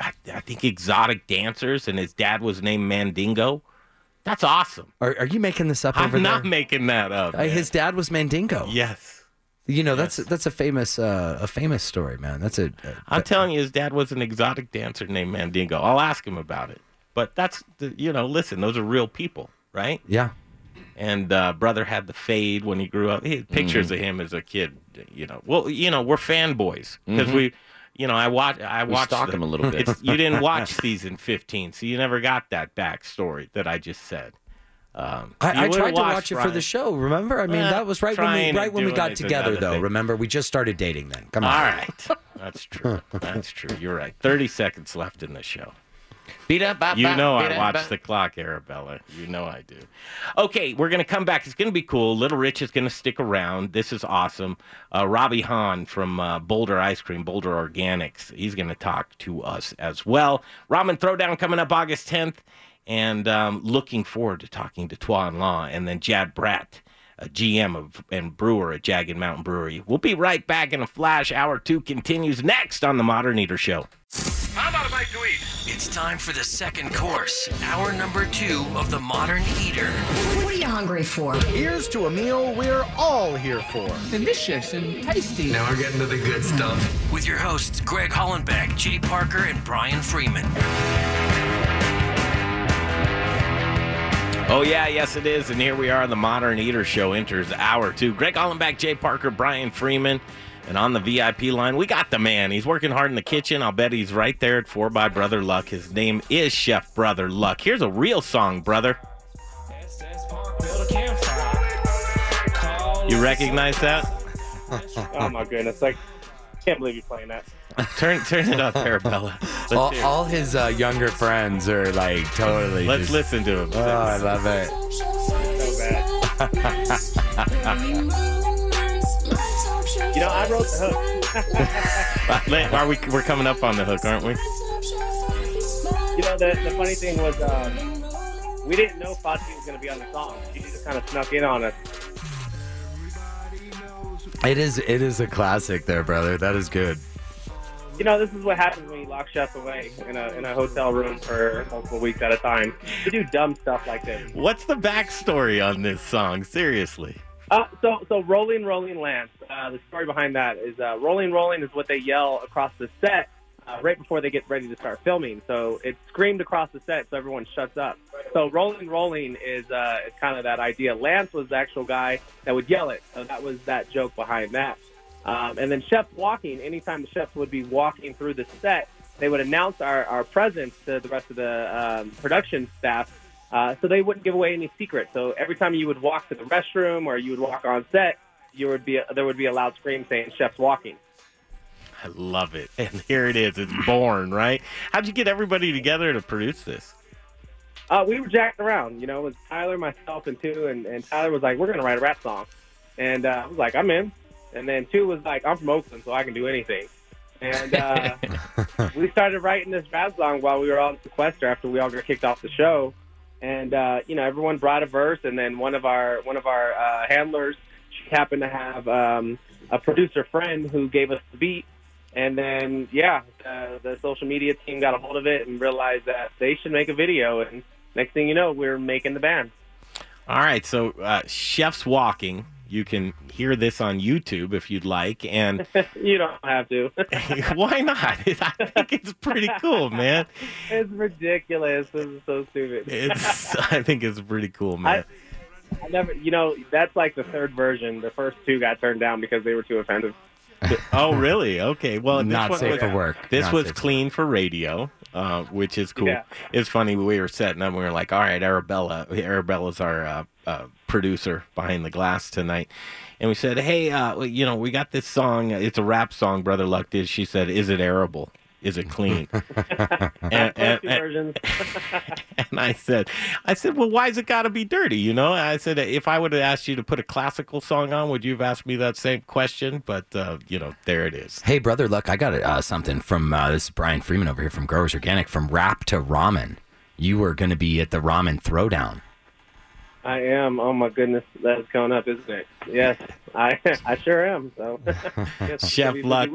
I, I think, exotic dancers, and his dad was named Mandingo. That's awesome. Are, are you making this up over there? I'm not there? making that up. Uh, his dad was Mandingo. Yes. You know, that's yes. that's a famous uh, a famous story, man. That's a, a I'm telling you, his dad was an exotic dancer named Mandingo. I'll ask him about it. But that's, the, you know, listen, those are real people, right? Yeah. And uh, brother had the fade when he grew up. He had pictures mm-hmm. of him as a kid, you know. Well, you know, we're fanboys because mm-hmm. we, you know, I watch. I watched stalk him a little bit. It's, you didn't watch season fifteen, so you never got that backstory that I just said. Um, I, I tried to watch Brian. it for the show. Remember, I mean, well, that was right when we right when we got together, though. Thing. Remember, we just started dating then. Come on. All right, That's true. That's true. You're right. thirty seconds left in the show. Beat-up, bop, you know bop, I watch bop. the clock, Arabella. You know I do. Okay, we're going to come back. It's going to be cool. Little Rich is going to stick around. This is awesome. Uh, Robbie Hahn from uh, Boulder Ice Cream, Boulder Organics, he's going to talk to us as well. Ramen Throwdown coming up August tenth. And um, looking forward to talking to Tuan La and then Chad Bratt, a G M of, and brewer at Jagged Mountain Brewery. We'll be right back in a flash. Hour two continues next on The Modern Eater Show. I'm out of bite to eat. It's time for the second course, hour number two of The Modern Eater. What are you hungry for? Here's to a meal we're all here for. Delicious and tasty. Now we're getting to the good stuff. With your hosts, Greg Hollenbeck, Jay Parker, and Brian Freeman. Oh, yeah, yes, it is. And here we are. The Modern Eater Show enters hour two. Greg Hollenbeck, Jay Parker, Brian Freeman. And on the V I P line, we got the man. He's working hard in the kitchen. I'll bet he's right there at Four by Brother Luck. His name is Chef Brother Luck. Here's a real song, brother. You recognize that? Oh, my goodness. Like, can't believe you're playing that. Turn turn it up, Arabella. All, all his uh, younger friends are like totally. Let's just... listen to him. Oh, I love it. So bad. You know, I wrote the hook. Are we? We're coming up on the hook, aren't we? You know, the, the funny thing was, um, we didn't know Fati was going to be on the song. She just kind of snuck in on us. It is. It is a classic, there, brother. That is good. You know, this is what happens when you lock chefs away in a in a hotel room for multiple weeks at a time. You do dumb stuff like this. What's the backstory on this song? Seriously. Uh, so, so Rolling, Rolling Lands, uh, the story behind that is uh, Rolling, Rolling is what they yell across the set uh, right before they get ready to start filming. So it's screamed across the set, so everyone shuts up. So Rolling, Rolling is, uh, is kind of that idea. Lance was the actual guy that would yell it. So that was that joke behind that. Um, and then chefs walking, anytime the chefs would be walking through the set, they would announce our, our presence to the rest of the um, production staff. Uh, so they wouldn't give away any secret. So every time you would walk to the restroom or you would walk on set, you would be there would be a loud scream saying, "Chef's walking." I love it. And here it is. It's born, right? How'd you get everybody together to produce this? Uh, we were jacking around. You know, it was Tyler, myself, and two. And, and Tyler was like, we're going to write a rap song. And uh, I was like, I'm in. And then two was like, I'm from Oakland, so I can do anything. And uh, we started writing this rap song while we were on sequester after we all got kicked off the show. And, uh, you know, everyone brought a verse, and then one of our one of our uh, handlers, she happened to have um, a producer friend who gave us the beat. And then, yeah, the, the social media team got a hold of it and realized that they should make a video. And next thing you know, we're making the band. All right. So uh, Chef's Walking. You can hear this on YouTube if you'd like. And you don't have to. Why not? I think it's pretty cool, man. It's ridiculous. This is so stupid. It's, I think it's pretty cool, man. I, I never, you know, that's like the third version. The first two got turned down because they were too offensive. Oh, really? Okay. Well, this not safe was, for work. This not was clean for radio. Uh, which is cool. Yeah. It's funny. We were setting up. We were like, all right, Arabella. Arabella's our uh, uh, producer behind the glass tonight. And we said, hey, uh, you know, we got this song. It's a rap song, Brother Luck did. She said, is it arable? Is it clean? and, and, and, and I said, I said, well, why's it got to be dirty? You know, I said, if I would have asked you to put a classical song on, would you have asked me that same question? But, uh, you know, there it is. Hey, Brother Luck, I got uh, something from, uh, this is Brian Freeman over here from Growers Organic, from rap to ramen. You were going to be at the Ramen Throwdown. I am. Oh, my goodness. That's going up, isn't it? Yes, I I sure am. So, Chef Luck.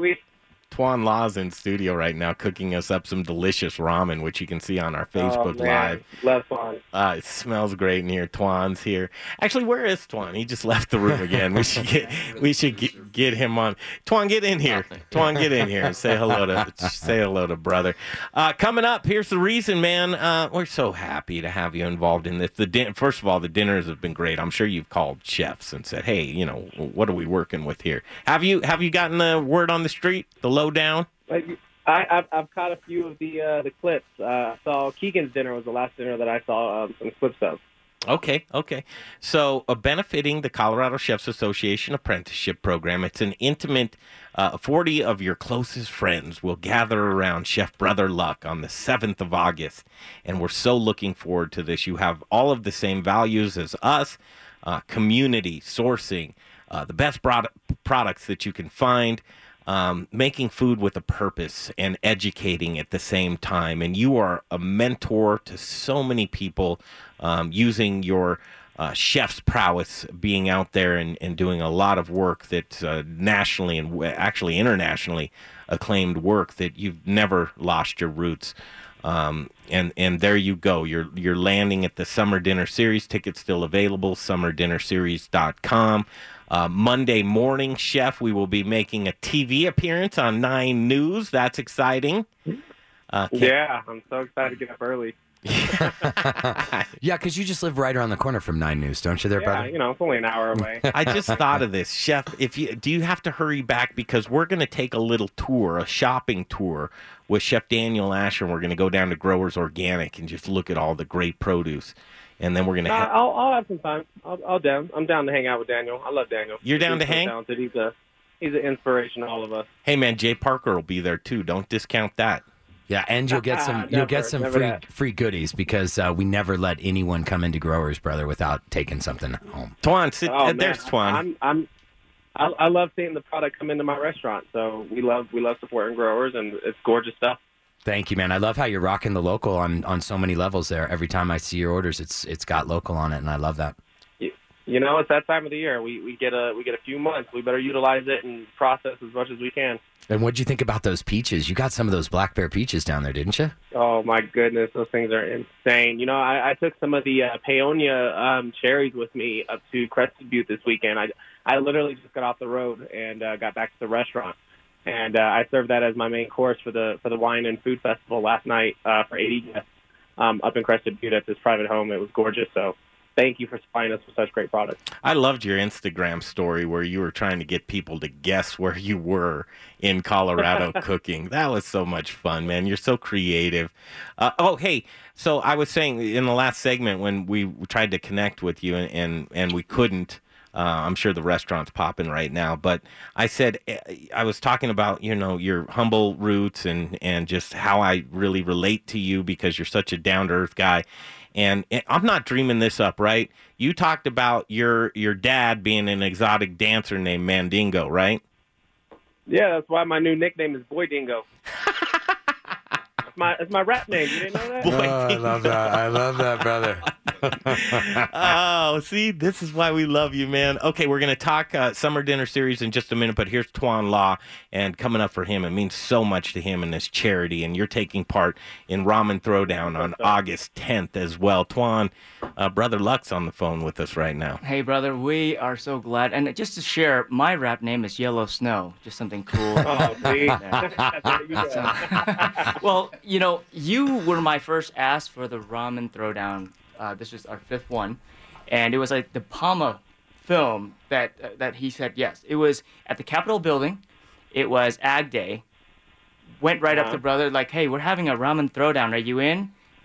Tuan La's in studio right now cooking us up some delicious ramen, which you can see on our Facebook oh, Live. Love Tuan. Uh, it smells great in here. Tuan's here. Actually, where is Tuan? He just left the room again. We should get we should get, get him on. Tuan, get in here. Tuan, get in here and say hello to say hello to brother. Uh, coming up, here's the reason, man. Uh, we're so happy to have you involved in this. The din- first of all, the dinners have been great. I'm sure you've called chefs and said, "Hey, you know, what are we working with here?" Have you have you gotten the word on the street? The Down. I, I've, I've caught a few of the uh, the clips. Uh, I saw Keegan's dinner was the last dinner that I saw um, some clips of. Okay, okay. So uh, benefiting the Colorado Chefs Association apprenticeship program, it's an intimate uh, forty of your closest friends will gather around Chef Brother Luck on the seventh of August, and we're so looking forward to this. You have all of the same values as us, uh, community, sourcing, uh, the best product, products that you can find, Um, making food with a purpose and educating at the same time. And you are a mentor to so many people um, using your uh, chef's prowess, being out there and, and doing a lot of work that's uh, nationally and actually internationally acclaimed work that you've never lost your roots. Um, and, and there you go. You're, you're landing at the Summer Dinner Series. Tickets still available, Summer Dinner Series dot com. Uh, Monday morning, Chef, we will be making a T V appearance on nine news. That's exciting. Uh, yeah, I'm so excited to get up early. Yeah, because you just live right around the corner from nine news, don't you there, yeah, brother? Yeah, you know, it's only an hour away. I just thought of this. Chef, if you do you have to hurry back? Because we're going to take a little tour, a shopping tour, with Chef Daniel Asher. We're going to go down to Growers Organic and just look at all the great produce. And then we're going to... Uh, ha- I'll, I'll have some time. I'll, I'll down. I'm down to hang out with Daniel. I love Daniel. You're down he's to so hang? Talented. He's a, he's an inspiration to all of us. Hey, man, Jay Parker will be there, too. Don't discount that. Yeah, and you'll get some. Never, you'll get some free that. free goodies because uh, we never let anyone come into Growers, brother, without taking something home. Tuan, sit, oh, uh, there's Tuan. I'm, I'm, I'm, I love seeing the product come into my restaurant. So we love we love supporting Growers, and it's gorgeous stuff. Thank you, man. I love how you're rocking the local on, on so many levels there. Every time I see your orders, it's it's got local on it, and I love that. You, you know, it's that time of the year. We we get a we get a few months. We better utilize it and process as much as we can. And what'd you think about those peaches? You got some of those black bear peaches down there, didn't you? Oh, my goodness. Those things are insane. You know, I, I took some of the uh, Paonia um, cherries with me up to Crested Butte this weekend. I, I literally just got off the road and uh, got back to the restaurant. And uh, I served that as my main course for the for the wine and food festival last night uh, for eighty guests um, up in Crested Butte at this private home. It was gorgeous. So thank you for supplying us with such great products. I loved your Instagram story where you were trying to get people to guess where you were in Colorado cooking. That was so much fun, man. You're so creative. Uh, oh, hey. So I was saying in the last segment when we tried to connect with you and, and, and we couldn't. Uh, I'm sure the restaurant's popping right now, but I said I was talking about, you know, your humble roots and, and just how I really relate to you because you're such a down-to-earth guy. And, and I'm not dreaming this up, right? You talked about your your dad being an exotic dancer named Mandingo, right? Yeah, that's why my new nickname is Boy Dingo. My, it's my rap name. You didn't know that? Boy, oh, I love that. I love that, brother. Oh, see, this is why we love you, man. Okay, we're going to talk uh, Summer Dinner Series in just a minute, but here's Tuan La, and coming up for him, it means so much to him in this charity, and you're taking part in Ramen Throwdown on August tenth as well. Tuan, uh, Brother Luck's on the phone with us right now. Hey, brother, we are so glad. And just to share, my rap name is Yellow Snow, just something cool. Oh, see? So, well, you know, you were my first ask for the Ramen Throwdown. Uh, this is our fifth one. And it was like the Palma film that uh, that he said yes. It was at the Capitol building. It was Ag Day. Went right uh-huh. up to brother like, hey, we're having a Ramen Throwdown. Are you in?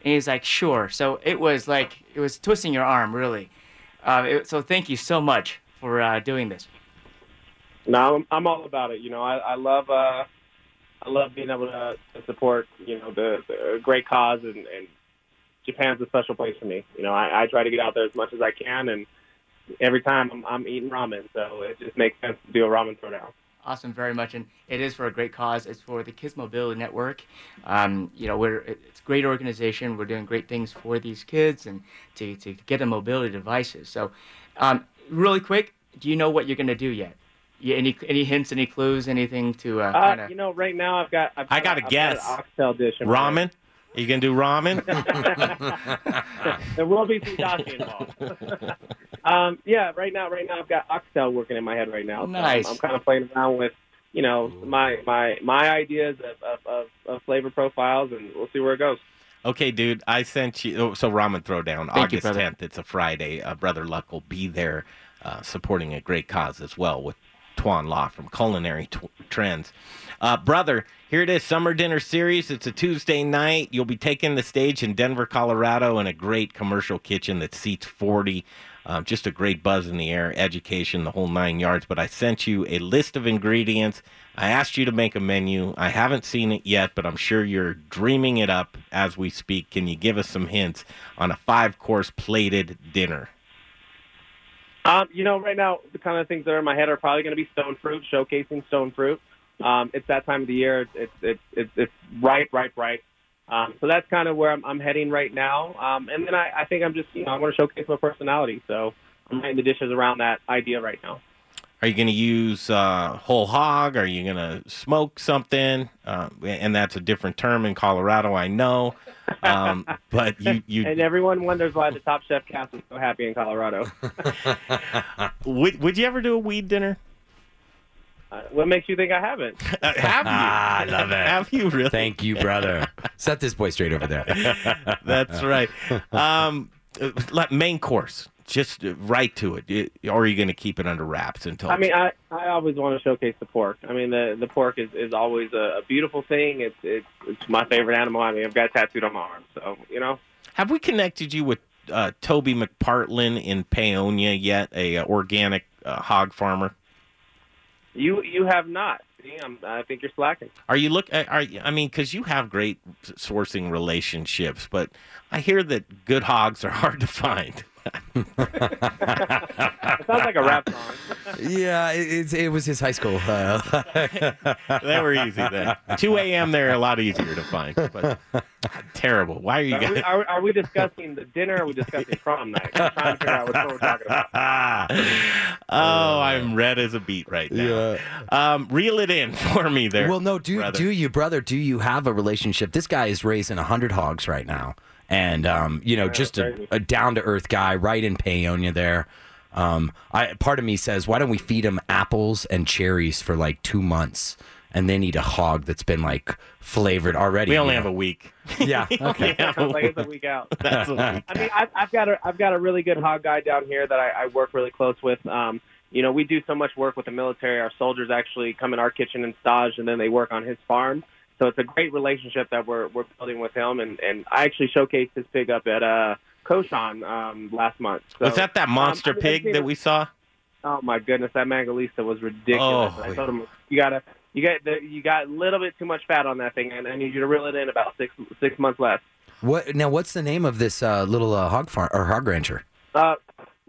And he's like, sure. So it was like, it was twisting your arm, really. Uh, it, so thank you so much for uh, doing this. No, I'm, I'm all about it. You know, I, I love... Uh... I love being able to support, you know, the, the great cause, and, and Japan's a special place for me. You know, I, I try to get out there as much as I can, and every time I'm, I'm eating ramen, so it just makes sense to do a Ramen Throwdown. Awesome, very much, and it is for a great cause. It's for the Kids Mobility Network. Um, you know, we're it's a great organization. We're doing great things for these kids and to, to get them mobility devices. So, um, really quick, do you know what you're going to do yet? Yeah, any any hints, any clues, anything to uh, kind of... Uh, you know, right now I've got... I've got I got a guess. Got an oxtail dish. Ramen? Right? Are you going to do ramen? There will be some dashi involved. um, yeah, right now right now I've got oxtail working in my head right now. So nice. I'm, I'm kind of playing around with, you know, my my, my ideas of, of, of, of flavor profiles, and we'll see where it goes. Okay, dude, I sent you... Oh, so Ramen Throwdown, August tenth. It's a Friday. Uh, Brother Luck will be there uh, supporting a great cause as well with Tuan La from Culinary T- Trends. Uh, brother, here it is, Summer Dinner Series. It's a Tuesday night. You'll be taking the stage in Denver, Colorado, in a great commercial kitchen that seats forty. Um, just a great buzz in the air, education, the whole nine yards. But I sent you a list of ingredients. I asked you to make a menu. I haven't seen it yet, but I'm sure you're dreaming it up as we speak. Can you give us some hints on a five-course plated dinner? Um, you know, right now, the kind of things that are in my head are probably going to be stone fruit, showcasing stone fruit. Um, it's that time of the year. It's it's it's it's, it's ripe, ripe, ripe. Um, so that's kind of where I'm, I'm heading right now. Um, and then I, I think I'm just, you know, I want to showcase my personality. So I'm writing the dishes around that idea right now. Are you going to use uh, whole hog? Are you going to smoke something? Uh, and that's a different term in Colorado, I know. Um, but you, you and everyone wonders why the Top Chef cast is so happy in Colorado. would, would you ever do a weed dinner? What makes you think I haven't? Uh, have you? Ah, I love it. Have you really? Thank you, brother. Set this boy straight over there. That's right. Um, main course, just right to it. Or are you going to keep it under wraps until? I mean, I, I always want to showcase the pork. I mean, the, the pork is, is always a, a beautiful thing. It's, it's it's my favorite animal. I mean, I've got it tattooed on my arm, so you know. Have we connected you with uh, Toby McPartlin in Paonia yet? A uh, organic uh, hog farmer. You you have not. Damn, I think you're slacking. Are you look? Are I mean, because you have great sourcing relationships, but I hear that good hogs are hard to find. It sounds like a rap song. Yeah, it, it was his high school. They were easy then. two a.m. they're a lot easier to find. But terrible. Why are you are guys? We, are, are we discussing the dinner? Or are we discussing prom night? I'm trying to figure out what we're talking about. Oh, I'm red as a beet right now. Yeah. Um, reel it in for me there. Well, no, do brother. do you, brother? Do you have a relationship? This guy is raising a hundred hogs right now. And, um, you know, just a, a down-to-earth guy right in Paonia there. Um, I, part of me says, why don't we feed him apples and cherries for, like, two months and then eat a hog that's been, like, flavored already? We only you know? have a week. Yeah. Okay. Sounds like it's a week out. That's a week. I mean, I've, I've, got a, I've got a really good hog guy down here that I, I work really close with. Um, you know, we do so much work with the military. Our soldiers actually come in our kitchen and stage, and then they work on his farm. So it's a great relationship that we're we're building with him, and, and I actually showcased his pig up at uh, Koshan um, last month. So, was that that monster um, I mean, pig that we saw? Oh my goodness, that Mangalista was ridiculous! Oh, I told him you gotta you got the, you got a little bit too much fat on that thing, and I need you to reel it in about six six months less. What now? What's the name of this uh, little uh, hog farm or hog rancher? Uh,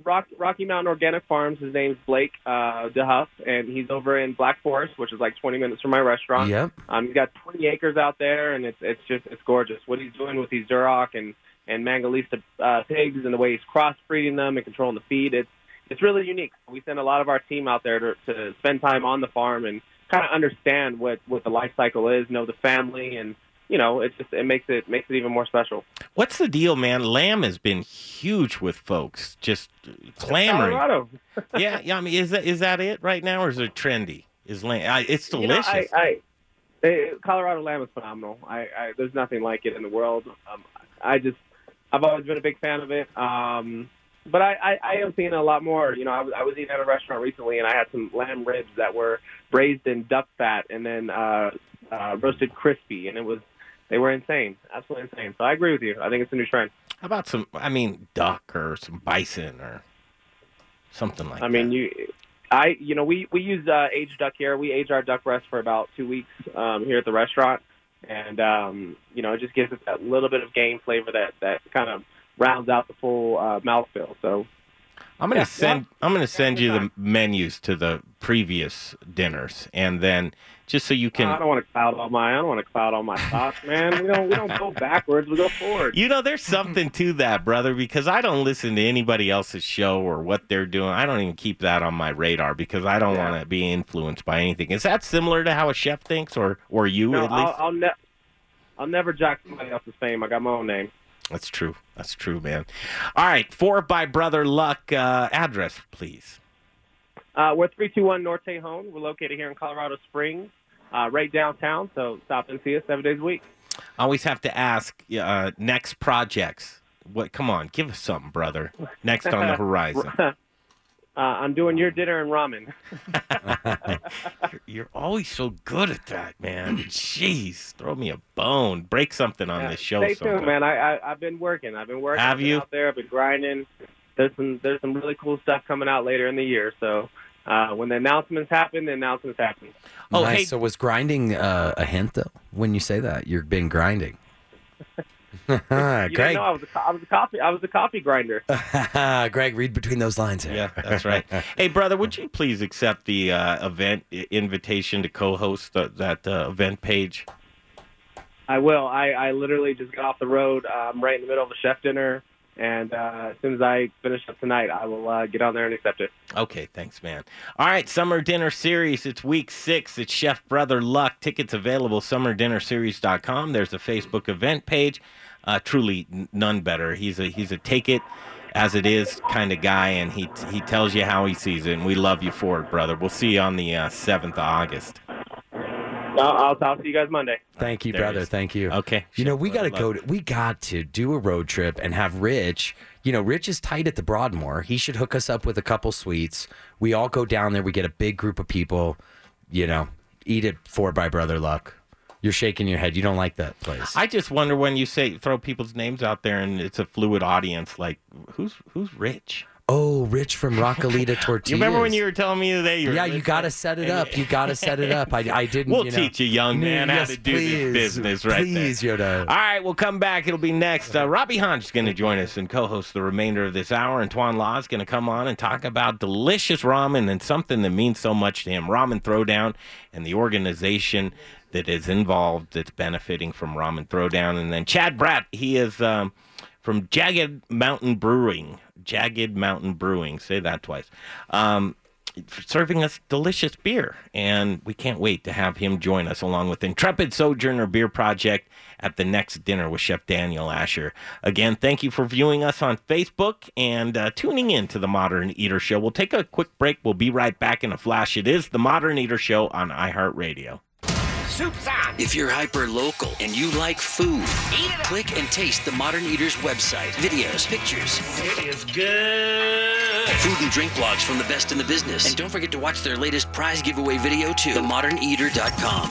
Rock, Rocky Mountain Organic Farms. His name's Blake uh, DeHuff, and he's over in Black Forest, which is like twenty minutes from my restaurant. Yep. Um, he's got twenty acres out there, and it's it's just it's gorgeous. What he's doing with these Duroc and and Mangalista uh, pigs, and the way he's crossbreeding them and controlling the feed, it's it's really unique. We send a lot of our team out there to, to spend time on the farm and kind of understand what, what the life cycle is, know the family, and you know, it just it makes it makes it even more special. What's the deal, man? Lamb has been huge with folks, just clamoring. Colorado. yeah, yeah. I mean, is that is that it right now, or is it trendy? Is lamb? I, it's delicious. You know, I, I, it, Colorado lamb is phenomenal. I, I there's nothing like it in the world. Um, I just I've always been a big fan of it. Um, but I, I, I am seeing a lot more. You know, I was, I was eating at a restaurant recently, and I had some lamb ribs that were braised in duck fat and then uh, uh, roasted crispy, and it was. They were insane, absolutely insane. So I agree with you. I think it's a new trend. How about some, I mean, duck or some bison or something like that? I mean, that. you, I, you know, we, we use uh, aged duck here. We age our duck breast for about two weeks um, here at the restaurant. And, um, you know, it just gives us that little bit of game flavor that, that kind of rounds out the full uh, mouthfeel. So I'm going to yeah, send yeah. I'm going to send you the menus to the previous dinners, and then just so you can. I don't want to cloud all my I don't want to cloud all my thoughts, man. We don't we don't go backwards, we go forward. You know, there's something to that, brother, because I don't listen to anybody else's show or what they're doing. I don't even keep that on my radar because I don't yeah. want to be influenced by anything. Is that similar to how a chef thinks, or or you no, at I'll, least? I'll ne- I'll never jack somebody else's fame. I got my own name. That's true. That's true, man. All right, Four by Brother Luck uh, address, please. Uh, we're three two one Norte Home. We're located here in Colorado Springs, uh, right downtown. So stop and see us seven days a week. I always have to ask uh, next projects. What? Come on, give us something, brother. Next on the horizon. Uh, I'm doing your dinner and ramen. you're, you're always so good at that, man. Jeez, throw me a bone. Break something on yeah, this show. Stay somewhere. tuned, man. I, I, I've been working. I've been working. Have I've been you? Out there. I've been grinding. There's some there's some really cool stuff coming out later in the year. So uh, when the announcements happen, the announcements happen. Oh, nice. Hey. So was grinding uh, a hint, though? When you say that, you've been grinding. you Greg. Know, I was a, I was a coffee I was a coffee grinder. Greg, read between those lines here. Yeah, that's right. Hey, brother, would you please accept the uh, event invitation to co-host the, that uh, event page? I will. I, I literally just got off the road. I'm right in the middle of a chef dinner, and uh, as soon as I finish up tonight, I will uh, get on there and accept it. Okay, thanks, man. All right, Summer Dinner Series. It's week six. It's Chef Brother Luck. Tickets available, Summer Dinner Series dot com. There's a Facebook event page. Uh, truly, none better. He's a he's a take it as it is kind of guy, and he he tells you how he sees it. And we love you for it, brother. We'll see you on the uh, seventh of August. I'll, I'll see you guys Monday. Thank you, there brother. Thank you. Okay. You know, we got to go. To, we got to do a road trip and have Rich. You know, Rich is tight at the Broadmoor. He should hook us up with a couple suites. We all go down there. We get a big group of people. You know, eat at Four by Brother Luck. You're shaking your head. You don't like that place. I just wonder when you say throw people's names out there and it's a fluid audience, like who's who's Rich? Oh, Rich from Raquelitas Tortillas. You remember when you were telling me today? You were yeah, you got to set it up. You got to set it up. I, I didn't. We'll you know, teach a young man yes, how to do please, this business right please, there. Yoda. All right, we'll come back. It'll be next. Uh, Robbie Hahn is going to join us and co-host the remainder of this hour. And Tuan La is going to come on and talk about delicious ramen and something that means so much to him, Ramen Throwdown and the organization that is involved that's benefiting from Ramen Throwdown. And then Chad Bratt, he is um, from Jagged Mountain Brewing. Jagged Mountain Brewing, say that twice. Um, serving us delicious beer, and we can't wait to have him join us along with Intrepid Sojourner Beer Project at the next dinner with Chef Daniel Asher. Again, thank you for viewing us on Facebook and uh, tuning in to The Modern Eater Show. We'll take a quick break. We'll be right back in a flash. It is The Modern Eater Show on iHeartRadio. Soup's on. If you're hyper local and you like food, click and taste the Modern Eater's website, videos, pictures. It is good. Food and drink blogs from the best in the business. And don't forget to watch their latest prize giveaway video too. the modern eater dot com.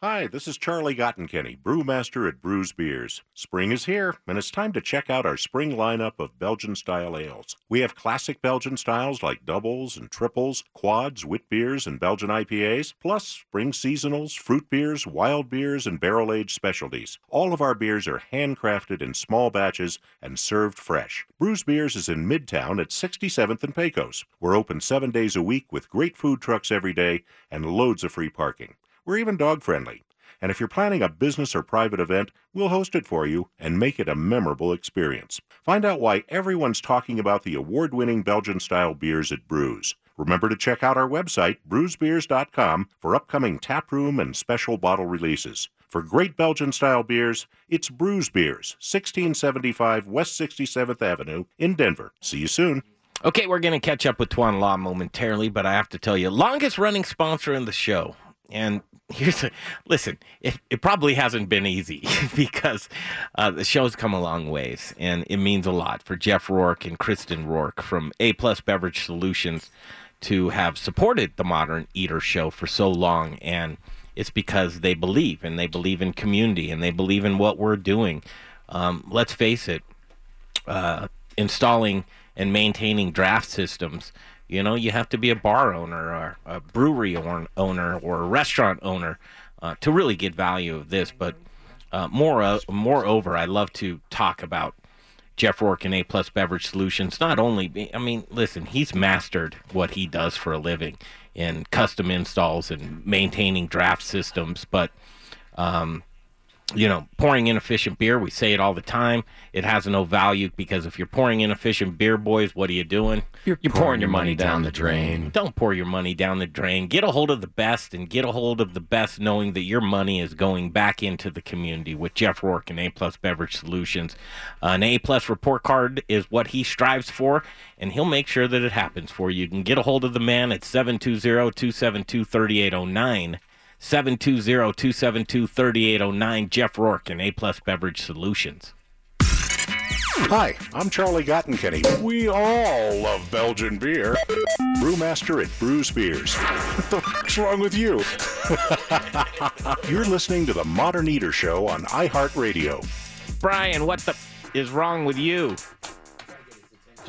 Hi, this is Charlie Gottenkenny, brewmaster at Brews Beers. Spring is here, and it's time to check out our spring lineup of Belgian-style ales. We have classic Belgian styles like doubles and triples, quads, wit beers, and Belgian I P As, plus spring seasonals, fruit beers, wild beers, and barrel-aged specialties. All of our beers are handcrafted in small batches and served fresh. Brews Beers is in Midtown at sixty-seventh and Pecos. We're open seven days a week with great food trucks every day and loads of free parking. We're even dog-friendly. And if you're planning a business or private event, we'll host it for you and make it a memorable experience. Find out why everyone's talking about the award-winning Belgian-style beers at Brews. Remember to check out our website, brews beers dot com, for upcoming taproom and special bottle releases. For great Belgian-style beers, it's Brews Beers, sixteen seventy-five West sixty-seventh Avenue in Denver. See you soon. Okay, we're going to catch up with Tuan La momentarily, but I have to tell you, longest-running sponsor in the show. And here's a, listen, it, it probably hasn't been easy because uh, the show's come a long ways, and it means a lot for Jeff Rourke and Kristen Rourke from A Plus Beverage Solutions to have supported the Modern Eater Show for so long. And it's because they believe, and they believe in community, and they believe in what we're doing. Um, let's face it, uh, installing and maintaining draft systems You know, you have to be a bar owner or a brewery owner or a restaurant owner uh, to really get value of this. But uh, more, uh, moreover, I love to talk about Jeff Rourke and A-Plus Beverage Solutions. Not only, I mean, listen, he's mastered what he does for a living in custom installs and maintaining draft systems. But, um, you know, pouring inefficient beer, we say it all the time. It has no value because if you're pouring inefficient beer, boys, what are you doing? You're, you're pouring, pouring your money down, down the drain. Don't pour your money down the drain. Get a hold of the best and get a hold of the best knowing that your money is going back into the community with Jeff Rourke and A-Plus Beverage Solutions. Uh, an A-Plus report card is what he strives for, and he'll make sure that it happens for you. You can get a hold of the man at seven two zero, two seven two, three eight zero nine. seven two zero, two seven two, three eight zero nine, Jeff Rourke and A-Plus Beverage Solutions. Hi, I'm Charlie Gottenkenny. We all love Belgian beer. Brewmaster at Brews Beers. What the fuck's wrong with you? You're listening to the Modern Eater Show on iHeartRadio. Brian, what the f- is wrong with you?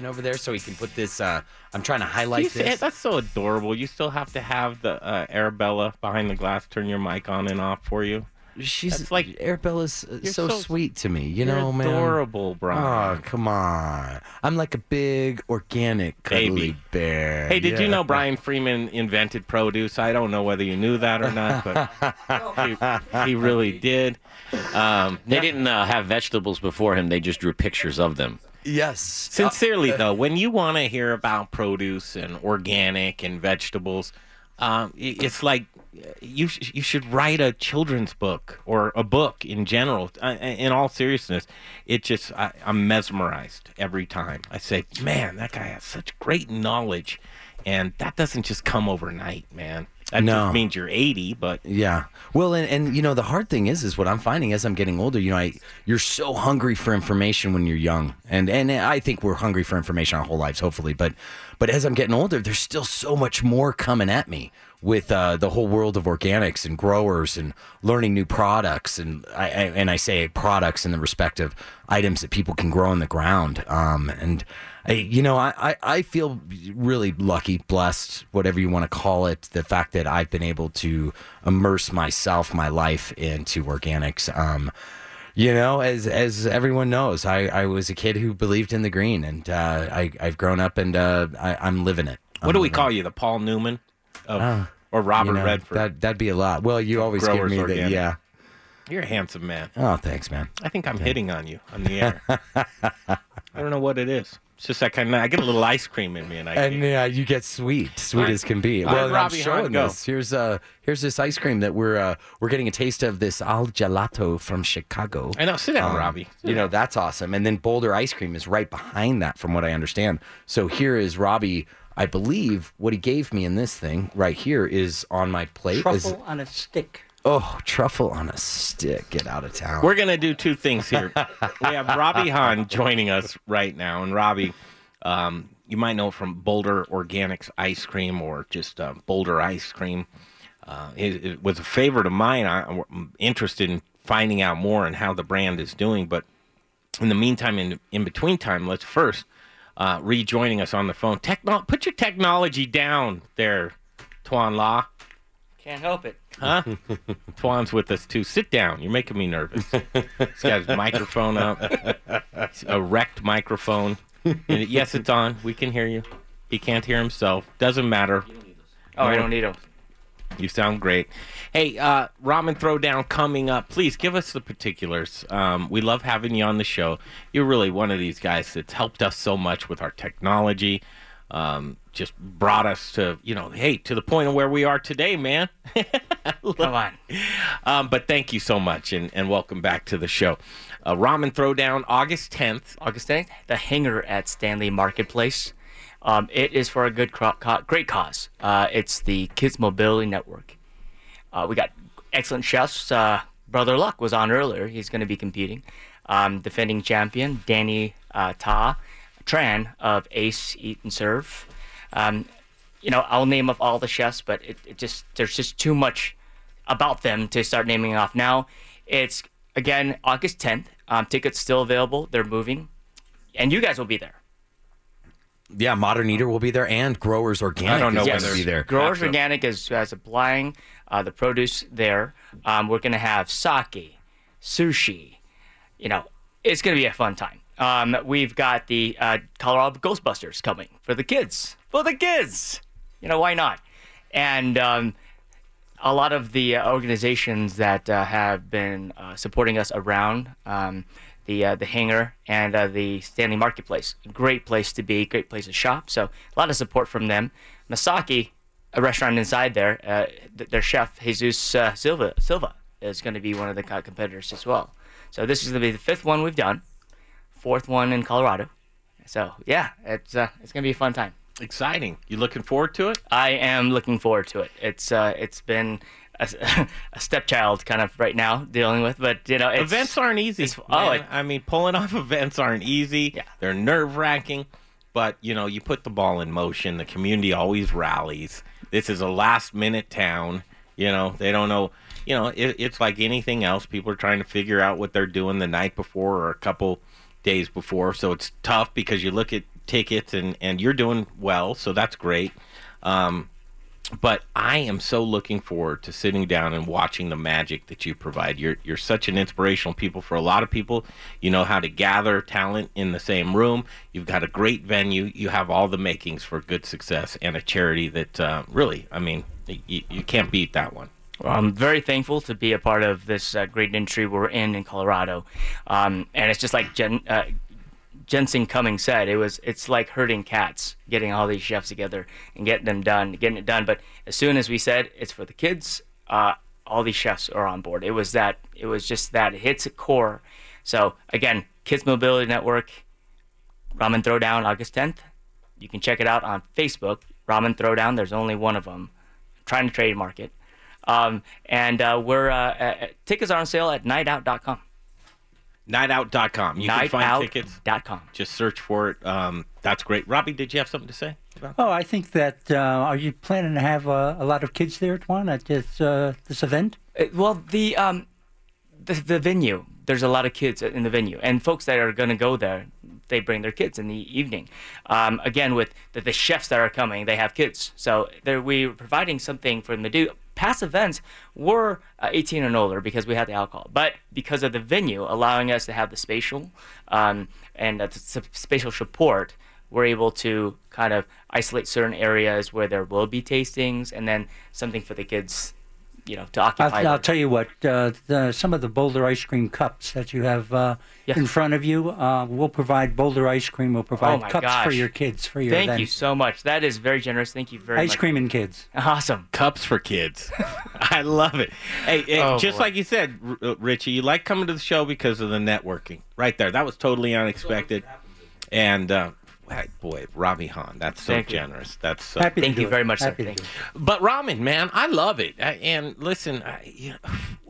Over there so he can put this uh I'm trying to highlight you this. Say, that's so adorable. You still have to have the uh, Arabella behind the glass turn your mic on and off for you. She's that's like Arabella's uh, so, so sweet to me, you know, man. Adorable, Brian. Oh, come on. I'm like a big organic cuddly bear. Hey, did yeah. you know Brian Freeman invented produce? I don't know whether you knew that or not, but he, he really did. Um, they didn't uh, have vegetables before him. They just drew pictures of them. Yes. Sincerely, uh, though, when you want to hear about produce and organic and vegetables, um, it's like you sh- you should write a children's book or a book in general. Uh, in all seriousness, it just I, I'm mesmerized every time. I say, man, that guy has such great knowledge, and that doesn't just come overnight, man. That no. just means you're eighty, but... Yeah. Well, and, and, you know, the hard thing is, is what I'm finding as I'm getting older, you know, I you're so hungry for information when you're young. And and I think we're hungry for information our whole lives, hopefully. But but as I'm getting older, there's still so much more coming at me with uh, the whole world of organics and growers and learning new products. And I, I and I say products in the respective items that people can grow in the ground. Um, and... You know, I, I feel really lucky, blessed, whatever you want to call it, the fact that I've been able to immerse myself, my life into organics. Um, you know, as as everyone knows, I, I was a kid who believed in the green, and uh, I, I've grown up, and uh, I, I'm living it. I'm what do we call it. you, the Paul Newman of, uh, or Robert you know, Redford? That, that'd be a lot. Well, you always Growers give me the, yeah. You're a handsome man. Oh, thanks, man. I think I'm yeah. hitting on you on the air. I don't know what it is. It's just that kind of, I get a little ice cream in me. And I and yeah, uh, you get sweet, sweet right. as can be. Well, right, Robbie, I'm showing Hahn, this. Here's, uh, here's this ice cream that we're uh, we're getting a taste of, this al gelato from Chicago. I know, sit down, um, Robbie. Sit you down. know, that's awesome. And then Boulder Ice Cream is right behind that, from what I understand. So here is Robbie, I believe, what he gave me in this thing right here is on my plate. Truffle is, on a stick. Oh, truffle on a stick. Get out of town. We're going to do two things here. We have Robbie Hahn joining us right now. And Robbie, um, you might know from Boulder Organics Ice Cream or just uh, Boulder Ice Cream. Uh, it, it was a favorite of mine. I, I'm interested in finding out more and how the brand is doing. But in the meantime, in, in between time, let's first uh, rejoining us on the phone. Techno- put your technology down there, Tuan La. Can't help it. Huh? Tuan's with us, too. Sit down. You're making me nervous. He's got his microphone up. A wrecked microphone. And yes, it's on. We can hear you. He can't hear himself. Doesn't matter. You don't need oh, I don't need him. You sound great. Hey, uh, Ramen Throwdown coming up. Please give us the particulars. Um, we love having you on the show. You're really one of these guys that's helped us so much with our technology. Um, just brought us to, you know, hey, to the point of where we are today, man. Come on. Um, but thank you so much, and, and welcome back to the show. Uh, Ramen Throwdown, August tenth. August tenth, the hangar at Stanley Marketplace. Um, it is for a good, cro- co- great cause. Uh, it's the Kids Mobility Network. Uh, we got excellent chefs. Uh, Brother Luck was on earlier. He's going to be competing. Um, defending champion, Danny uh, Ta. Tran of Ace Eat and Serve. Um, you know, I'll name off all the chefs, but it, it just there's just too much about them to start naming off now. It's again August tenth. Um, tickets still available. They're moving, and you guys will be there. Yeah, Modern Eater will be there, and Growers Organic I don't know is yes. going to be there. Growers Organic is supplying uh, the produce there. Um, we're going to have sake, sushi. You know, it's going to be a fun time. Um, we've got the uh, Colorado Ghostbusters coming for the kids. For the kids! You know, why not? And um, a lot of the organizations that uh, have been uh, supporting us around um, the uh, the hangar and uh, the Stanley Marketplace. Great place to be, great place to shop. So a lot of support from them. Masaki, a restaurant inside there, uh, th- their chef, Jesus uh, Silva, Silva is going to be one of the co- competitors as well. So this is going to be the fifth one we've done, fourth one in Colorado. So, yeah, it's uh, it's going to be a fun time. Exciting. You looking forward to it? I am looking forward to it. It's uh, it's been a, a stepchild kind of right now dealing with, but you know, it's, events aren't easy. It's, oh, it, I mean, pulling off events aren't easy. Yeah. They're nerve-wracking, but you know, you put the ball in motion. The community always rallies. This is a last-minute town. You know, they don't know. You know, it, it's like anything else. People are trying to figure out what they're doing the night before or a couple days before. So it's tough because you look at tickets and, and you're doing well, so that's great. Um, but I am so looking forward to sitting down and watching the magic that you provide. You're you're such an inspirational people for a lot of people. You know how to gather talent in the same room. You've got a great venue. You have all the makings for good success and a charity that uh, really, I mean, you, you can't beat that one. Well, I'm very thankful to be a part of this uh, great industry we're in in Colorado. Um, and it's just like Jen, uh, Jensen Cummings said, it was it's like herding cats, getting all these chefs together and getting them done, getting it done. But as soon as we said it's for the kids, uh, all these chefs are on board. It was that it was just that it hits a core. So again, Kids Mobility Network, Ramen Throwdown, August tenth. You can check it out on Facebook, Ramen Throwdown. There's only one of them. I'm trying to trademark it. Um, and uh, we're uh, uh, tickets are on sale at night out dot com. night out dot com. You night can find out tickets. .com. Just search for it. Um, that's great. Robbie, did you have something to say? Oh, I think that uh, are you planning to have uh, a lot of kids there, Tuan, at this uh, this event? It, well, the, um, the the venue. There's a lot of kids in the venue, and folks that are going to go there, they bring their kids in the evening. Um, again, with the, the chefs that are coming, they have kids, so we're providing something for them to do. Past events were uh, eighteen and older because we had the alcohol, but because of the venue allowing us to have the spatial um, and uh, the sp- spatial support, we're able to kind of isolate certain areas where there will be tastings and then something for the kids, you know, to occupy. I'll, I'll tell you what, uh, the, some of the Boulder ice cream cups that you have uh, yes. in front of you, uh, we'll provide Boulder ice cream, we'll provide oh cups gosh. for your kids, for your Thank event. you so much. That is very generous. Thank you very ice much. Ice cream and kids. Awesome. Cups for kids. I love it. Hey, hey oh, just boy. like you said, R- Richie, you like coming to the show because of the networking. Right there. That was totally unexpected. And... Uh, boy, Robbie Hahn, that's so thank generous. You. That's so Happy Thank you it. very much, Happy sir. Thank you. But ramen, man, I love it. I, and listen, I, you know,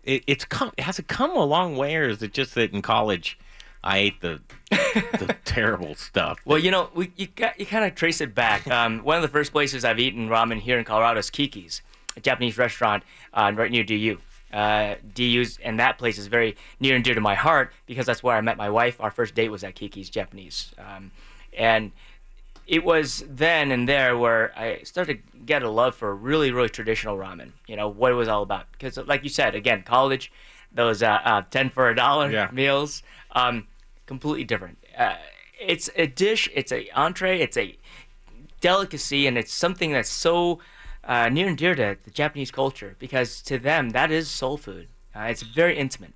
it, it's come, has it come a long way, or is it just that in college I ate the the terrible stuff? Well, you know, we you got, you kind of trace it back. Um, one of the first places I've eaten ramen here in Colorado is Kiki's, a Japanese restaurant uh, right near D U. Uh, D U's and that place is very near and dear to my heart because that's where I met my wife. Our first date was at Kiki's Japanese. Um, And it was then and there where I started to get a love for really, really traditional ramen, you know, what it was all about. Because like you said, again, college, those uh, uh, ten for a dollar yeah. meals, um, completely different. Uh, it's a dish, it's a entree, it's a delicacy, and it's something that's so uh, near and dear to the Japanese culture because to them, that is soul food. Uh, it's very intimate.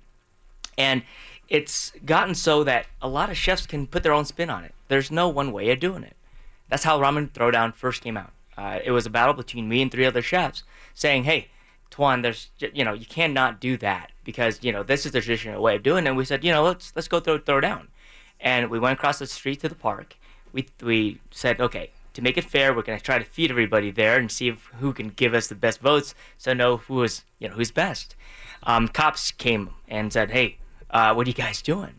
And it's gotten so that a lot of chefs can put their own spin on it. There's no one way of doing it. That's how Ramen Throwdown first came out. Uh, it was a battle between me and three other chefs saying, hey, Tuan, there's, you know, you cannot do that because, you know, this is the traditional way of doing it. And we said, you know, let's let's go throw throw down. And we went across the street to the park. We we said, okay, to make it fair, we're going to try to feed everybody there and see if, who can give us the best votes so know who is, you know, who's best. Um, cops came and said, hey, Uh, what are you guys doing?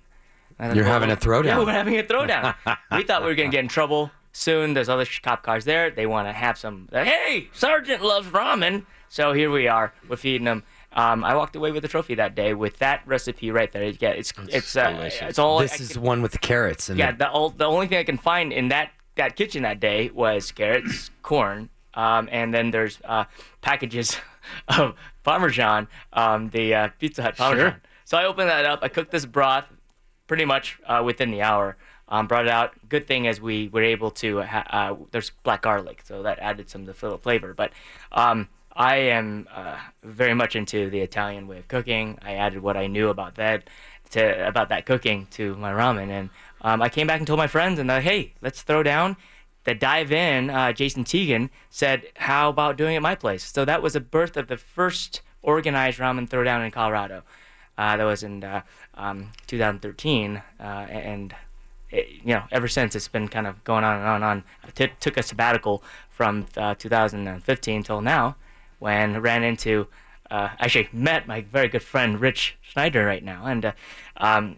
You're know, having a throwdown. Yeah, we're having a throwdown. We thought we were going to get in trouble soon. There's other cop cars there. They want to have some. Hey, Sergeant loves ramen. So here we are. We're feeding them. Um, I walked away with a trophy that day with that recipe right there. Yeah, it's it's it's, uh, it's all. This I, is I, one with the carrots. And yeah, the, the only thing I can find in that that kitchen that day was carrots, corn, um, and then there's uh, packages of Parmesan, um, the uh, Pizza Hut Parmesan. Sure. So I opened that up. I cooked this broth pretty much uh, within the hour. Um, brought it out. Good thing is we were able to. Ha- uh, there's black garlic, so that added some of the flavor. But um, I am uh, very much into the Italian way of cooking. I added what I knew about that to about that cooking to my ramen, and um, I came back and told my friends, and they're like, "Hey, let's throw down." The dive in. Uh, Jason Teagan said, "How about doing it at my place?" So that was the birth of the first organized ramen throwdown in Colorado. Uh, that was in uh, um, two thousand thirteen, uh, and. It, you know, ever since it's been kind of going on and on and on. I t- took a sabbatical from uh, two thousand fifteen till now, when I ran into, uh, actually met my very good friend Rich Schneider right now, and uh, um,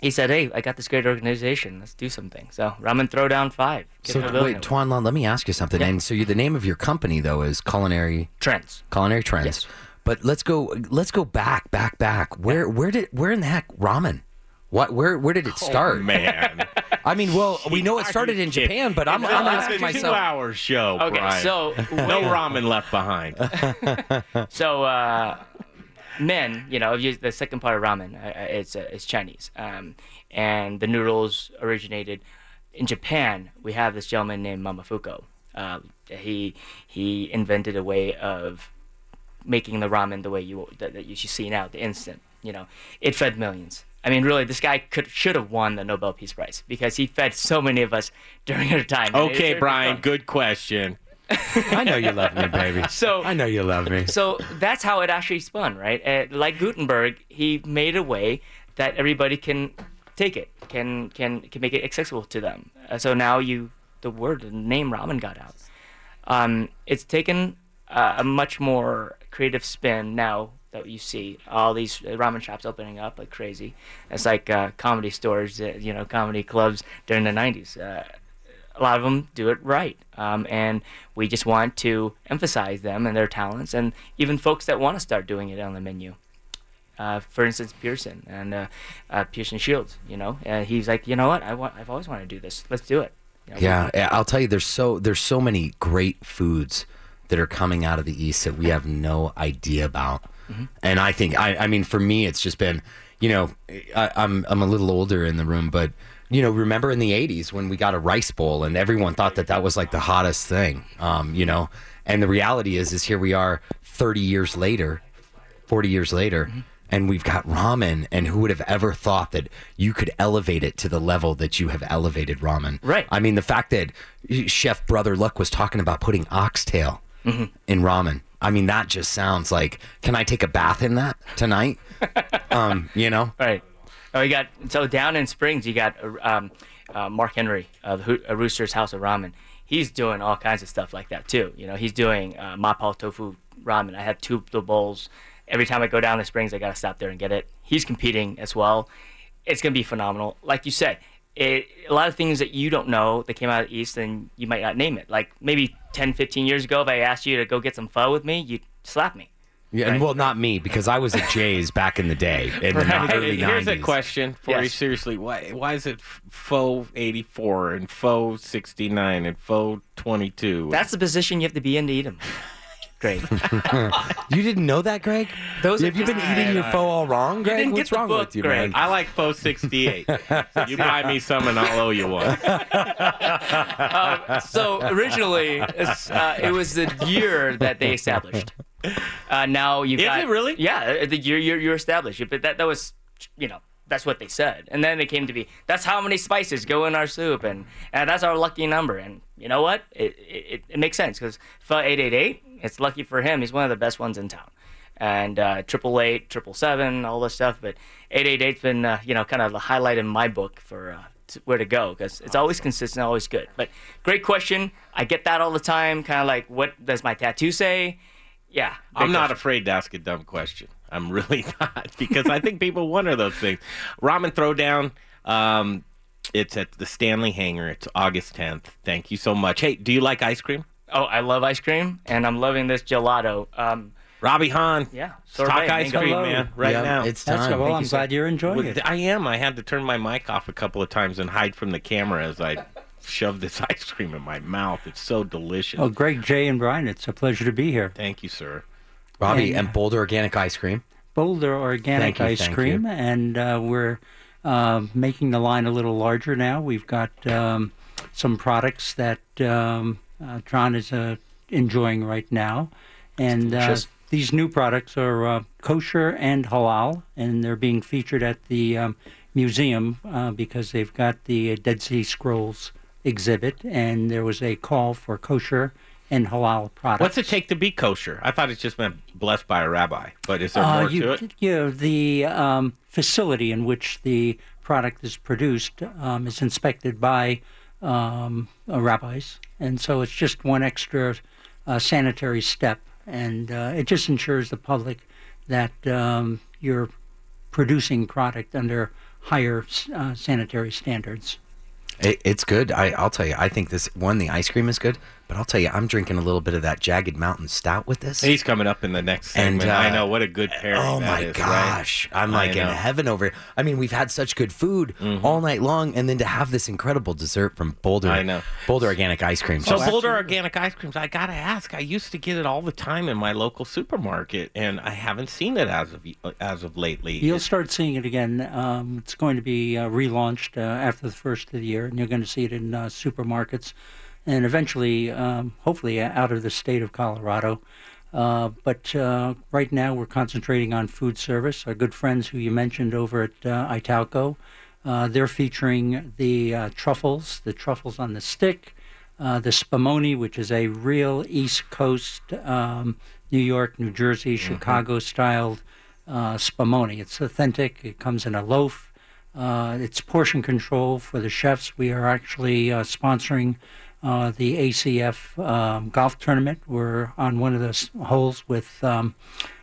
he said, "Hey, I got this great organization. Let's do something." So Ramen Throwdown Five. So wait, Tuan La, let me ask you something. Yeah. And so you, the name of your company though is Culinary Trends. Culinary Trends. Yes. But let's go. Let's go back, back, back. Where, yeah. where did, where in the heck ramen? What? Where? Where did it start? Oh, man. I mean, well, we know it started in Japan, but I'm, I'm asking myself. Two-hour show. Okay, Brian. So no ramen left behind. So, uh, men, you know, the second part of ramen, uh, it's uh, it's Chinese, um, and the noodles originated in Japan. We have this gentleman named Momofuku. Uh, he he invented a way of making the ramen the way you that, that you see now, the instant. You know, it fed millions. I mean, really, this guy could should have won the Nobel Peace Prize because he fed so many of us during our time. Okay, Brian, good question. I know you love me, baby. So I know you love me. So that's how it actually spun, right? Uh, like Gutenberg, he made a way that everybody can take it, can can can make it accessible to them. Uh, so now you, the word, the name ramen got out. Um, it's taken uh, a much more creative spin now. That you see all these ramen shops opening up like crazy. It's like uh, comedy stores, you know, comedy clubs during the nineties. Uh, a lot of them do it right, um, and we just want to emphasize them and their talents, and even folks that want to start doing it on the menu. Uh, for instance, Pearson and uh, uh, Pearson Shields. You know, uh, he's like, you know what, I want, I've always wanted to do this. Let's do it. You know, yeah, we- I'll tell you, there's so there's so many great foods that are coming out of the East that we have no idea about. Mm-hmm. And I think, I, I mean, for me, it's just been, you know, I, I'm I'm a little older in the room, but, you know, remember in the eighties when we got a rice bowl and everyone thought that that was like the hottest thing, um, you know, and the reality is, is here we are thirty years later, forty years later, mm-hmm. and we've got ramen, and who would have ever thought that you could elevate it to the level that you have elevated ramen? Right. I mean, the fact that Chef Brother Luck was talking about putting oxtail mm-hmm. in ramen. I mean, that just sounds like, can I take a bath in that tonight? um, you know? All right. Oh, you got, so down in Springs, you got um, uh, Mark Henry of Ho- Rooster's House of Ramen. He's doing all kinds of stuff like that, too. You know, he's doing uh, mapo tofu ramen. I have two the bowls. Every time I go down to Springs, I got to stop there and get it. He's competing as well. It's going to be phenomenal. Like you said, it, a lot of things that you don't know that came out of the East, and you might not name it. Like maybe ten, fifteen years ago, if I asked you to go get some pho with me, you'd slap me. Yeah, right? And well, not me, because I was at Jay's back in the day, in right. the early Here's nineties. Here's a question for yes. you, seriously. Why why is it pho eighty-four and pho sixty-nine and pho twenty-two? That's the position you have to be in to eat them. Greg. You didn't know that, Greg? Those have you been I, eating I, your pho all wrong, Greg? You didn't What's get the wrong book, with you, Greg? Man? I like pho sixty-eight. So you buy me some and I'll owe you one. um, so originally, uh, it was the year that they established. Uh, now you've Is got, it really? Yeah, the year you're, you're established. But that, that was, you know, that's what they said. And then it came to be, that's how many spices go in our soup, and, and that's our lucky number. And you know what? It, it, it makes sense, because pho eight eight eight, it's lucky for him. He's one of the best ones in town, and uh, triple eight, triple seven, all this stuff. But eight eight eight's been, uh, you know, kind of the highlight in my book for uh, t- where to go, because it's always consistent, always good. But great question. I get that all the time. Kind of like, what does my tattoo say? Yeah, I'm not question. afraid to ask a dumb question. I'm really not, because I think people wonder those things. Ramen Throwdown. Um, it's at the Stanley Hangar. It's August tenth. Thank you so much. Hey, do you like ice cream? Oh, I love ice cream, and I'm loving this gelato. Um, Robbie Hahn, yeah, talk ice cream, Hello. man, right yeah, now. It's time. That's, well, I'm you glad said. you're enjoying well, it. I am. I had to turn my mic off a couple of times and hide from the camera as I shove this ice cream in my mouth. It's so delicious. Well, Greg, Jay, and Brian, it's a pleasure to be here. Thank you, sir. Robbie, and, and Boulder Organic Ice Cream. Boulder Organic you, Ice Cream, you. and uh, we're uh, making the line a little larger now. We've got um, some products that um, uh, Tron is uh, enjoying right now, and uh, these new products are uh, kosher and halal, and they're being featured at the um, museum uh, because they've got the Dead Sea Scrolls exhibit, and there was a call for kosher and halal products. What's it take to be kosher? I thought it just meant blessed by a rabbi, but is there uh, more you, to it? You know, the um, facility in which the product is produced um, is inspected by um, uh, rabbis, and so it's just one extra uh, sanitary step, and uh, it just ensures the public that um, you're producing product under higher uh, sanitary standards. It, it's good. I, I'll tell you. I think this one, the ice cream is good, but I'll tell you, I'm drinking a little bit of that Jagged Mountain Stout with this. He's coming up in the next segment. And, uh, I know what a good pairing. Oh that my is, gosh, right? I'm like in heaven over here. I mean, we've had such good food mm-hmm. all night long, and then to have this incredible dessert from Boulder. I know Boulder Organic Ice Cream. So oh, Boulder absolutely. Organic Ice Creams. I gotta ask. I used to get it all the time in my local supermarket, and I haven't seen it as of as of lately. You'll start seeing it again. Um, it's going to be uh, relaunched uh, after the first of the year, and you're going to see it in uh, supermarkets. And eventually, um, hopefully, out of the state of Colorado. Uh, but uh, right now, we're concentrating on food service. Our good friends who you mentioned over at uh, Italco, uh, they're featuring the uh, truffles, the truffles on the stick, uh, the spumoni, which is a real East Coast, um, New York, New Jersey, mm-hmm. Chicago-styled uh, spumoni. It's authentic. It comes in a loaf. Uh, it's portion control for the chefs. We are actually uh, sponsoring Uh, the A C F um, golf tournament. We're on one of those holes with um,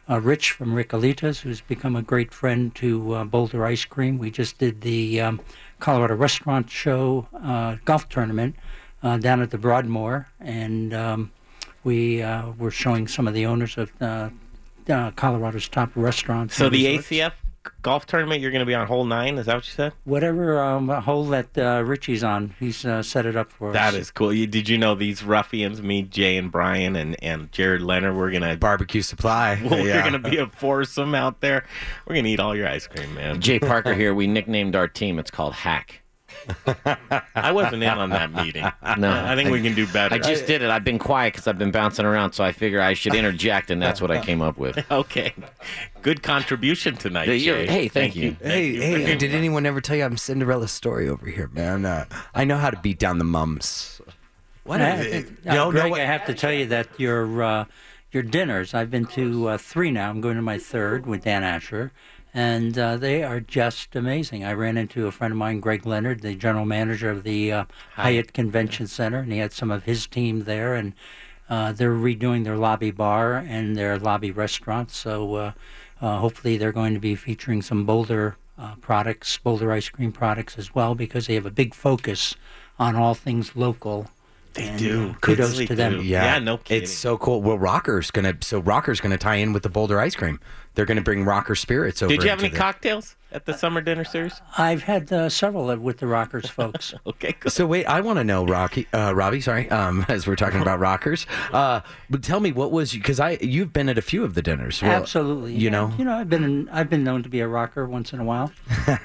uh, Rich from Raquelitas, who's become a great friend to uh, Boulder Ice Cream. We just did the um, Colorado Restaurant Show uh, golf tournament uh, down at the Broadmoor, and um, we uh, were showing some of the owners of uh, uh, Colorado's top restaurants. So the resorts. A C F golf tournament, you're going to be on hole nine? Is that what you said? Whatever um, hole that uh, Richie's on, he's uh, set it up for us. That is cool. You, did you know these ruffians, me, Jay, and Brian, and, and Jared Leonard, we're going to... Barbecue Supply. Well, yeah. We're going to be a foursome out there. We're going to eat all your ice cream, man. Jay Parker here. We nicknamed our team. It's called Hack. I wasn't in on that meeting. No. I think we can do better. I just did it. I've been quiet because I've been bouncing around, so I figure I should interject, and that's what I came up with. Okay. Good contribution tonight, Jay. Hey, thank, thank you. you. Hey, thank hey, you hey did anyone ever tell you I'm Cinderella's story over here, man? Uh, I know how to beat down the mums. What? I, is it? I, no, Greg, no, I have to tell you that your, uh, your dinners, I've been to uh, three now. I'm going to my third with Dan Asher. And uh, they are just amazing. I ran into a friend of mine, Greg Leonard, the general manager of the uh, Hyatt Convention Center, and he had some of his team there. And uh, they're redoing their lobby bar and their lobby restaurant. So uh, uh, hopefully they're going to be featuring some Boulder uh, products, Boulder ice cream products as well, because they have a big focus on all things local. They and, do. Uh, kudos they to them. Do. Yeah. yeah, no kidding. It's so cool. Well, Rocker's gonna so Rocker's gonna tie in with the Boulder ice cream. They're gonna bring Rocker Spirits over. Did you have any the... cocktails at the uh, summer dinner series? I've had uh, several with the Rockers folks. Okay, cool. So wait, I want to know, Rocky, uh, Robbie. Sorry, um, as we're talking about Rockers, uh, but tell me what was because I you've been at a few of the dinners. Well, absolutely. You yeah. know, you know, I've been in, I've been known to be a rocker once in a while.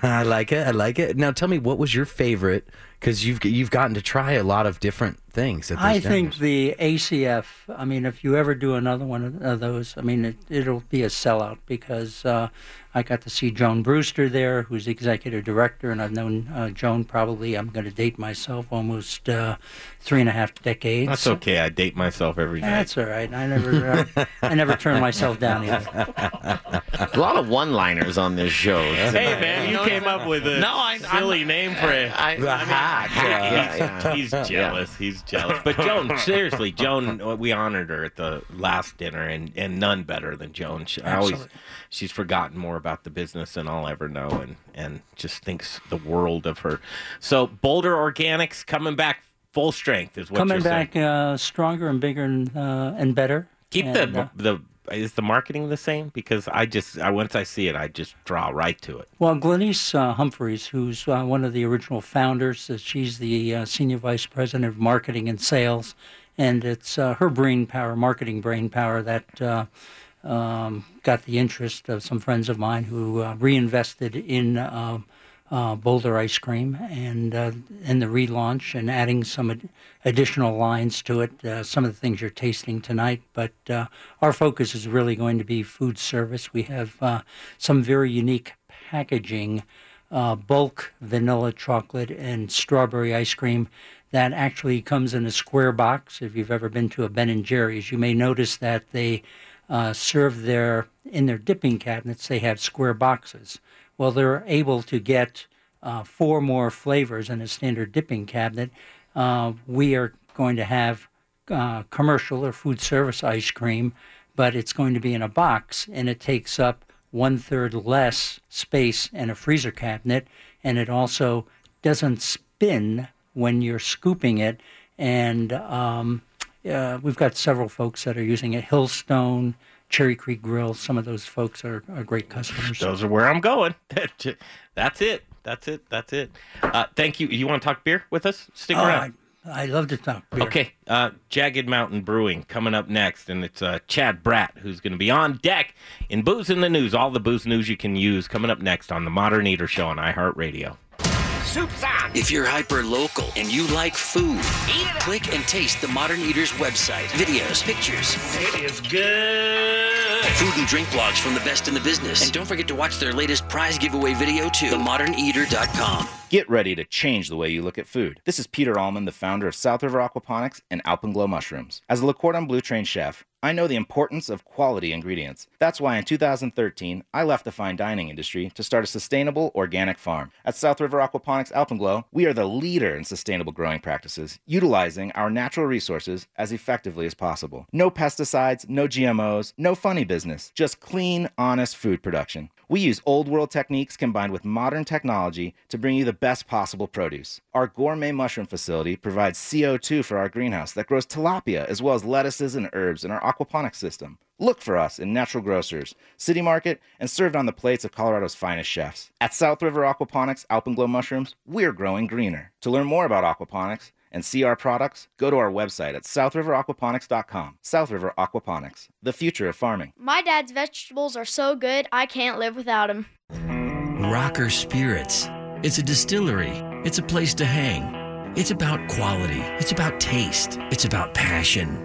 I like it. I like it. Now tell me, what was your favorite? Because you've you've gotten to try a lot of different things. At I think dinners. The A C F. I mean, if you ever do another one of those, I mean, it, it'll be a sellout because uh, I got to see Joan Brewster there, who's the executive director, and I've known uh, Joan probably. I'm going to date myself almost uh, three and a half decades. That's okay. I date myself every day. That's all right. I never uh, I never turn myself down either. A lot of one-liners on this show. Hey man, you came up with a no, I, silly I'm, name for it. I, I, I mean, yeah, he's, he's jealous. He's jealous. But Joan, seriously, Joan, we honored her at the last dinner, and, and none better than Joan. She, I always, she's forgotten more about the business than I'll ever know, and and just thinks the world of her. So Boulder Organics coming back full strength is what coming you're saying. Coming back uh, stronger and bigger and uh, and better. Keep and, the uh, the. is the marketing the same? Because I just, I once I see it, I just draw right to it. Well, Glenise uh, Humphreys, who's uh, one of the original founders, uh, she's the uh, Senior Vice President of Marketing and Sales, and it's uh, her brain power, marketing brain power, that uh, um, got the interest of some friends of mine who uh, reinvested in uh, uh, Boulder Ice Cream and uh, in the relaunch and adding some ad- additional lines to it, uh, some of the things you're tasting tonight. But uh, our focus is really going to be food service. We have uh, some very unique packaging, uh, bulk vanilla chocolate and strawberry ice cream that actually comes in a square box. If you've ever been to a Ben and Jerry's, you may notice that they uh, serve their, in their dipping cabinets, they have square boxes. Well, they're able to get uh, four more flavors in a standard dipping cabinet. Uh, we are going to have uh, commercial or food service ice cream, but it's going to be in a box, and it takes up one-third less space in a freezer cabinet, and it also doesn't spin when you're scooping it. And um, uh, we've got several folks that are using it. Hillstone, Cherry Creek Grill, some of those folks are, are great customers. Those are where I'm going. That's it. That's it. That's it. Uh, thank you. You want to talk beer with us? Stick oh, around. I, I love to talk beer. Okay. Uh, Jagged Mountain Brewing coming up next, and it's uh, Chad Bratt who's going to be on deck in Booze in the News, all the booze news you can use, coming up next on the Modern Eater Show on iHeartRadio. Soup's on. If you're hyper-local and you like food, click and taste the Modern Eater's website. Videos, pictures. It is good. Food and drink blogs from the best in the business. And don't forget to watch their latest prize giveaway video, too. the modern eater dot com. Get ready to change the way you look at food. This is Peter Allman, the founder of South River Aquaponics and Alpenglow Mushrooms. As a Le Cordon Bleu trained chef, I know the importance of quality ingredients. That's why in two thousand thirteen, I left the fine dining industry to start a sustainable organic farm. At South River Aquaponics Alpenglow, we are the leader in sustainable growing practices, utilizing our natural resources as effectively as possible. No pesticides, no G M Os, no funny business, just clean, honest food production. We use old world techniques combined with modern technology to bring you the best possible produce. Our gourmet mushroom facility provides C O two for our greenhouse that grows tilapia as well as lettuces and herbs in our aquaponics system. Look for us in natural grocers, city market, and served on the plates of Colorado's finest chefs. At South River Aquaponics Alpenglow Mushrooms, we're growing greener. To learn more about aquaponics and see our products, go to our website at south river aquaponics dot com. South River Aquaponics, the future of farming. My dad's vegetables are so good, I can't live without them. Rocker Spirits. It's a distillery. It's a place to hang. It's about quality. It's about taste. It's about passion.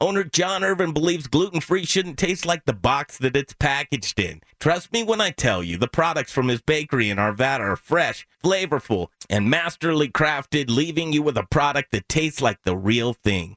Owner John Irvin believes gluten-free shouldn't taste like the box that it's packaged in. Trust me when I tell you, the products from his bakery in Arvada are fresh, flavorful, and masterly crafted, leaving you with a product that tastes like the real thing.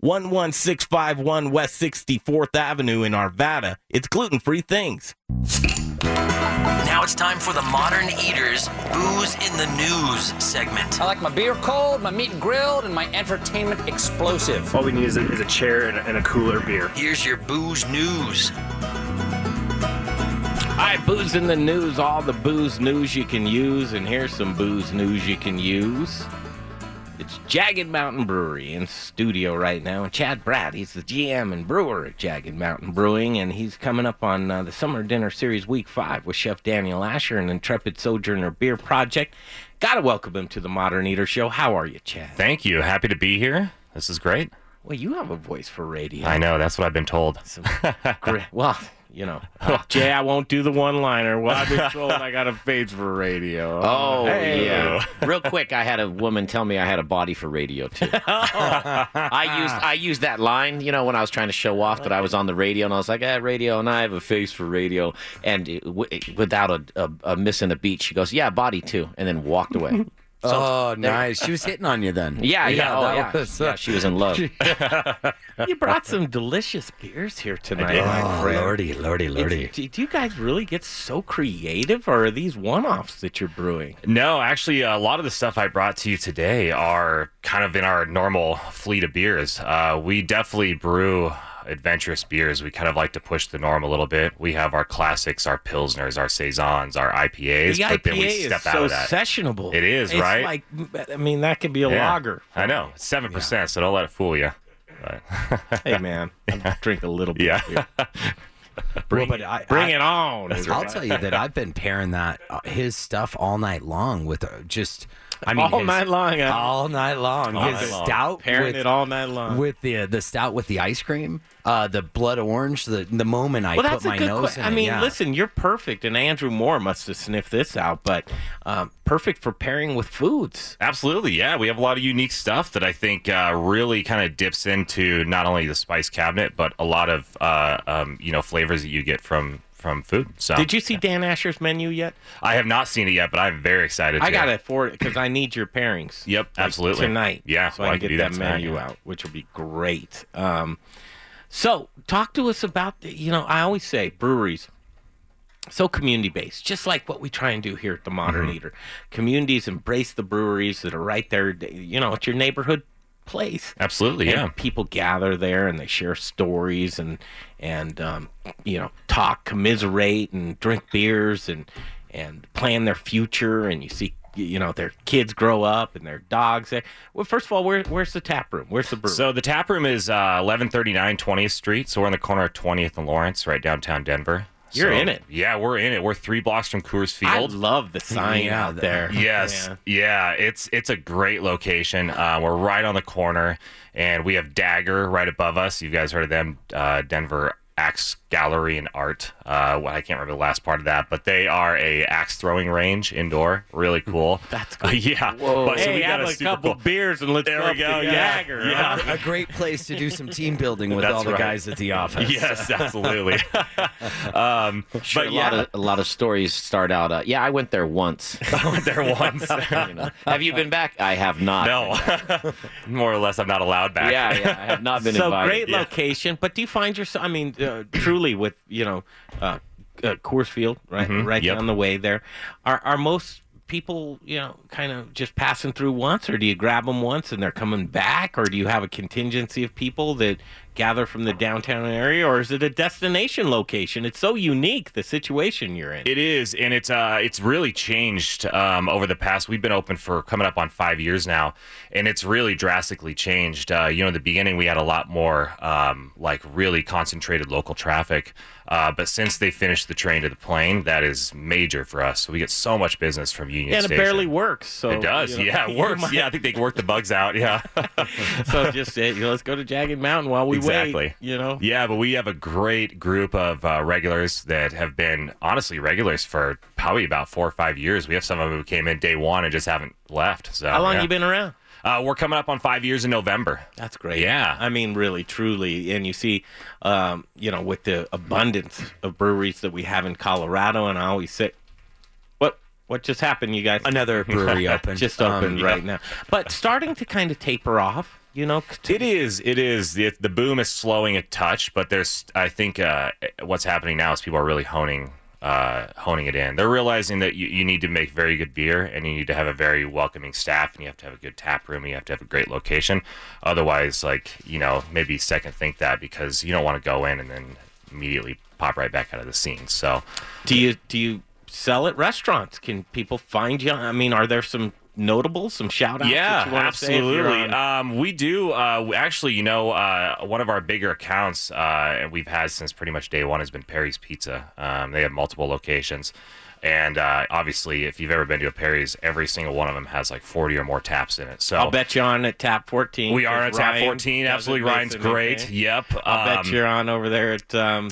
one one six five one West sixty-fourth Avenue in Arvada. It's Gluten-Free Things. Now it's time for the Modern Eater's Booze in the News segment. I like my beer cold, my meat grilled, and my entertainment explosive. All we need is a, is a chair and a, and a cooler beer. Here's your Booze News. All right, Booze in the News, all the booze news you can use, and here's some booze news you can use. It's Jagged Mountain Brewery in studio right now. Chad Bratt, he's the G M and brewer at Jagged Mountain Brewing, and he's coming up on uh, the Summer Dinner Series Week five with Chef Daniel Asher and Intrepid Sojourner Beer Project. Got to welcome him to the Modern Eater Show. How are you, Chad? Thank you. Happy to be here. This is great. Well, you have a voice for radio. I know. That's what I've been told. Great. Well... You know, uh, Jay, I won't do the one-liner. Well, I've been told I got a page for radio. Oh, hey, yeah. Real quick, I had a woman tell me I had a body for radio, too. oh. I used I used that line, you know, when I was trying to show off that I was on the radio, and I was like, eh, radio, and I have a face for radio. And it, w- without a, a, a miss in a beat, she goes, yeah, body, too, and then walked away. So, oh, nice. She was hitting on you then. Yeah, yeah. yeah, oh, yeah. Was, uh, yeah she was in love. You brought some delicious beers here tonight. Oh, lordy, lordy, lordy. Do, do you guys really get so creative, or are these one-offs that you're brewing? No, actually, a lot of the stuff I brought to you today are kind of in our normal fleet of beers. Uh, we definitely brew adventurous beers. We kind of like to push the norm a little bit. We have our classics, our pilsners, our saisons, our I P As, the I P A but then we step is out so of that. Sessionable. It is, it's right? Like, I mean, that could be a yeah. lager. I know, seven yeah. percent. So don't let it fool you. But... hey, man, I'm yeah. drink a little bit. Yeah. Here. Bring, well, but I, bring I, it on. I'll right. tell you that I've been pairing that uh, his stuff all night long with uh, just. I mean, all his, night long. Uh, all night long. All his night long. Stout. Pairing with, it all night long. With the the stout with the ice cream, uh, the blood orange, the, the moment I well, put my nose qu- in I it. I mean, yeah. listen, you're perfect, and Andrew Moore must have sniffed this out, but um, perfect for pairing with foods. Absolutely, yeah. We have a lot of unique stuff that I think uh, really kind of dips into not only the spice cabinet, but a lot of uh, um, you know flavors that you get from... from food. So, did you see Dan Asher's menu yet? I have not seen it yet, but I'm very excited. I got to afford it because I need your pairings. Yep, like absolutely. Tonight. Yeah, so well, I can, I can get that, that menu tonight, yeah. out, which will be great. Um, so talk to us about, you know, I always say breweries, so community-based, just like what we try and do here at the Modern mm-hmm. Eater. Communities embrace the breweries that are right there, you know, at your neighborhood place. Absolutely, and yeah. people gather there and they share stories and and um, you know talk, commiserate, and drink beers and and plan their future. And you see, you know, their kids grow up and their dogs. There. Well, first of all, where where's the tap room? Where's the brew? So the tap room is uh, eleven thirty-nine twentieth Street. So we're on the corner of twentieth and Lawrence, right downtown Denver. You're so, in it. Yeah, we're in it. We're three blocks from Coors Field. I love the sign yeah, out there. Yes. Yeah. yeah, it's it's a great location. Uh, we're right on the corner, and we have Dagger right above us. You guys heard of them, uh, Denver Axe Gallery and Art. Uh, well, I can't remember the last part of that, but they are a axe throwing range indoor. Really cool. That's cool. Uh, yeah. Whoa. But, hey, so we got have a, a couple cool... beers and let's there go. There we go. Yeah. Dagger, yeah. Right? A great place to do some team building with that's all the right. guys at the office. Yes, absolutely. um, sure, but yeah. a, lot of, a lot of stories start out. Uh, yeah, I went there once. I went there once. You know. Have you been back? I have not. No. More or less, I'm not allowed back. Yeah, yeah. I have not been so invited. So great yeah. location, but do you find yourself? I mean, uh, truly. With, you know, uh, uh, Coors Field, right, mm-hmm. right yep. down the way there. Are are most people, you know, kind of just passing through once, or do you grab them once and they're coming back, or do you have a contingency of people that gather from the downtown area, or is it a destination location? It's so unique, the situation you're in. It is, and it's uh, it's really changed um, over the past. We've been open for coming up on five years now, and it's really drastically changed. Uh, you know, in the beginning, we had a lot more um, like really concentrated local traffic, uh, but since they finished the train to the plane, that is major for us. So we get so much business from Union Station. And it barely works. So it does, you know, yeah, it works. Might... Yeah, I think they can work the bugs out, yeah. So just, you know, let's go to Jagged Mountain while we exactly wait, you know. Yeah, but we have a great group of uh, regulars that have been honestly regulars for probably about four or five years. We have some of them who came in day one and just haven't left. So how long yeah. you been around? Uh, we're coming up on five years in November. That's great. Yeah. I mean, really, truly. And you see, um, you know, with the abundance of breweries that we have in Colorado, and I always say, what what just happened, you guys? Another brewery opened. Just opened um, yeah. right now. But starting to kind of taper off. You know, it is. It is. The, the boom is slowing a touch, but there's. I think uh, what's happening now is people are really honing, uh, honing it in. They're realizing that you, you need to make very good beer, and you need to have a very welcoming staff, and you have to have a good tap room, and you have to have a great location. Otherwise, like you know, maybe second think that because you don't want to go in and then immediately pop right back out of the scene. So, do you do you sell at restaurants? Can people find you? I mean, are there some notable, some shout outs? Yeah, that absolutely. Um, we do. Uh, actually, you know, uh, one of our bigger accounts uh, we've had since pretty much day one has been Perry's Pizza. Um, they have multiple locations. And uh, obviously, if you've ever been to a Perry's, every single one of them has like forty or more taps in it. So I'll bet you're on at tap fourteen. We are at Ryan tap fourteen. Absolutely, Ryan's great. Okay. Yep. I'll um, bet you're on over there at um,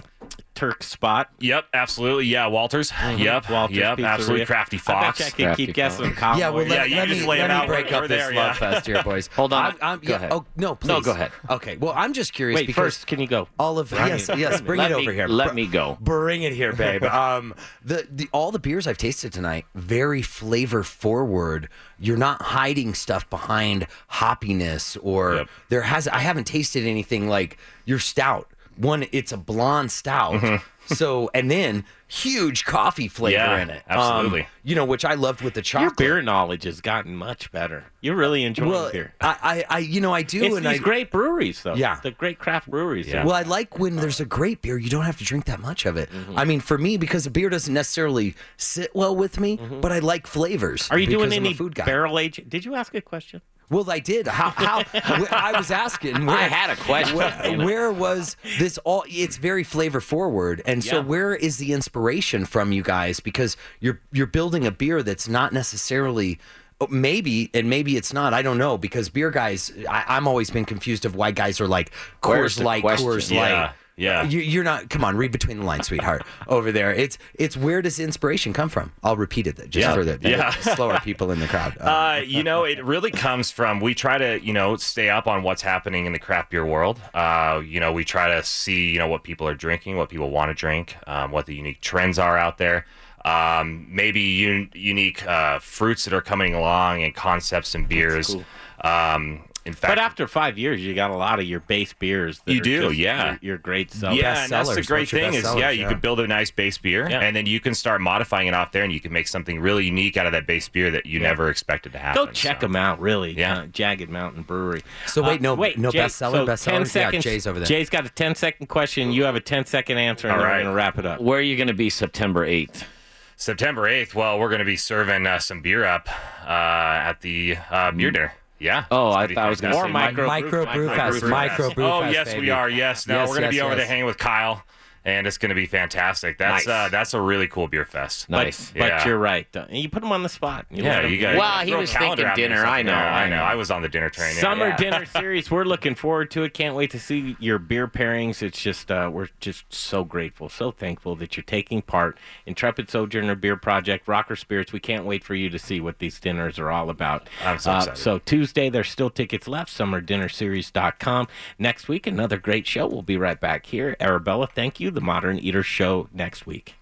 Turk Spot. Yep, absolutely. Yeah, Walters. Mm-hmm. Yep, Walters. Yep, Pizzeria. Absolutely. Crafty Fox. I, bet you I can Crafty keep Fox. Guessing. Conway. Yeah, well, let, yeah, let, let me, let me break up this there, love yeah. fest here, boys. Hold on. I'm, I'm, go yeah, ahead. Oh no, please. No, go ahead. Okay. Well, I'm just curious. Wait, because first, can you go? All of yes, yes. Bring it over here. Let me go. Bring it here, babe. Um, the the all the beers I've tasted tonight, very flavor forward. You're not hiding stuff behind hoppiness or yep. there has I haven't tasted anything like your stout. One, it's a blonde stout. Mm-hmm. So and then huge coffee flavor yeah, in it. Absolutely. Um, you know, which I loved with the chocolate. Your beer knowledge has gotten much better. You really enjoy well, beer. I, I, I, you know, I do. It's and these I, great breweries, though. Yeah. The great craft breweries. Yeah. Well, I like when there's a great beer, you don't have to drink that much of it. Mm-hmm. I mean, for me, because a beer doesn't necessarily sit well with me, mm-hmm. but I like flavors. Are you doing any food barrel aging? Did you ask a question? Well, I did. How? how I was asking. Where, I had a question. Where, where was this all? It's very flavor forward. And so yeah. where is the inspiration from you guys? Because you're you're building a beer that's not necessarily... Maybe, and maybe it's not, I don't know, because beer guys, I, I'm always been confused of why guys are like, Coors Light, Coors Light. Yeah. Yeah, you, you're not. Come on, read between the lines, sweetheart. Over there, it's it's where does inspiration come from? I'll repeat it just yeah. for the yeah. slower people in the crowd. Uh, uh, you know, it really comes from we try to you know stay up on what's happening in the craft beer world. Uh, you know, we try to see you know what people are drinking, what people want to drink, um, what the unique trends are out there. Um, maybe un- unique uh, fruits that are coming along and concepts and beers. That's cool. Um, In fact, but after five years, you got a lot of your base beers. That you are do, just yeah. Your, your great sellers. Yeah, and that's the great thing is, sellers, yeah, you yeah. can build a nice base beer, yeah. and then you can start modifying it off there, and you can make something really unique out of that base beer that you yeah. never expected to happen. Go check so. them out, really. Yeah, uh, Jagged Mountain Brewery. So wait, no, uh, wait, no Jay, bestseller, so bestseller. Ten seconds. Yeah, Jay's over there. Jay's got a ten-second question. You have a ten-second answer, and All right. we're gonna wrap it up. Where are you gonna be September eighth? September eighth. Well, we're gonna be serving uh, some beer up uh, at the uh, beer dinner. Yeah. Oh, I thought I was going to say micro, micro brew fest. Micro brew fest. Oh, yes, baby. We are. Yes. No, yes, we're going to yes, be over yes. there hanging with Kyle, and it's going to be fantastic. That's nice. uh, that's a really cool beer fest. Nice. But, yeah. but you're right. You put him on the spot. You yeah, you got. Well, he was thinking dinner. I know. I know. I was on the dinner train. Summer yeah. dinner series. We're looking forward to it. Can't wait to see your beer pairings. It's just uh, we're just so grateful, so thankful that you're taking part. Intrepid Sojourner Beer Project, Rocker Spirits. We can't wait for you to see what these dinners are all about. I'm so uh, excited. So Tuesday, there's still tickets left. Summer Dinner Series dot com. Next week, another great show. We'll be right back here. Arabella, thank you. The Modern Eater Show next week.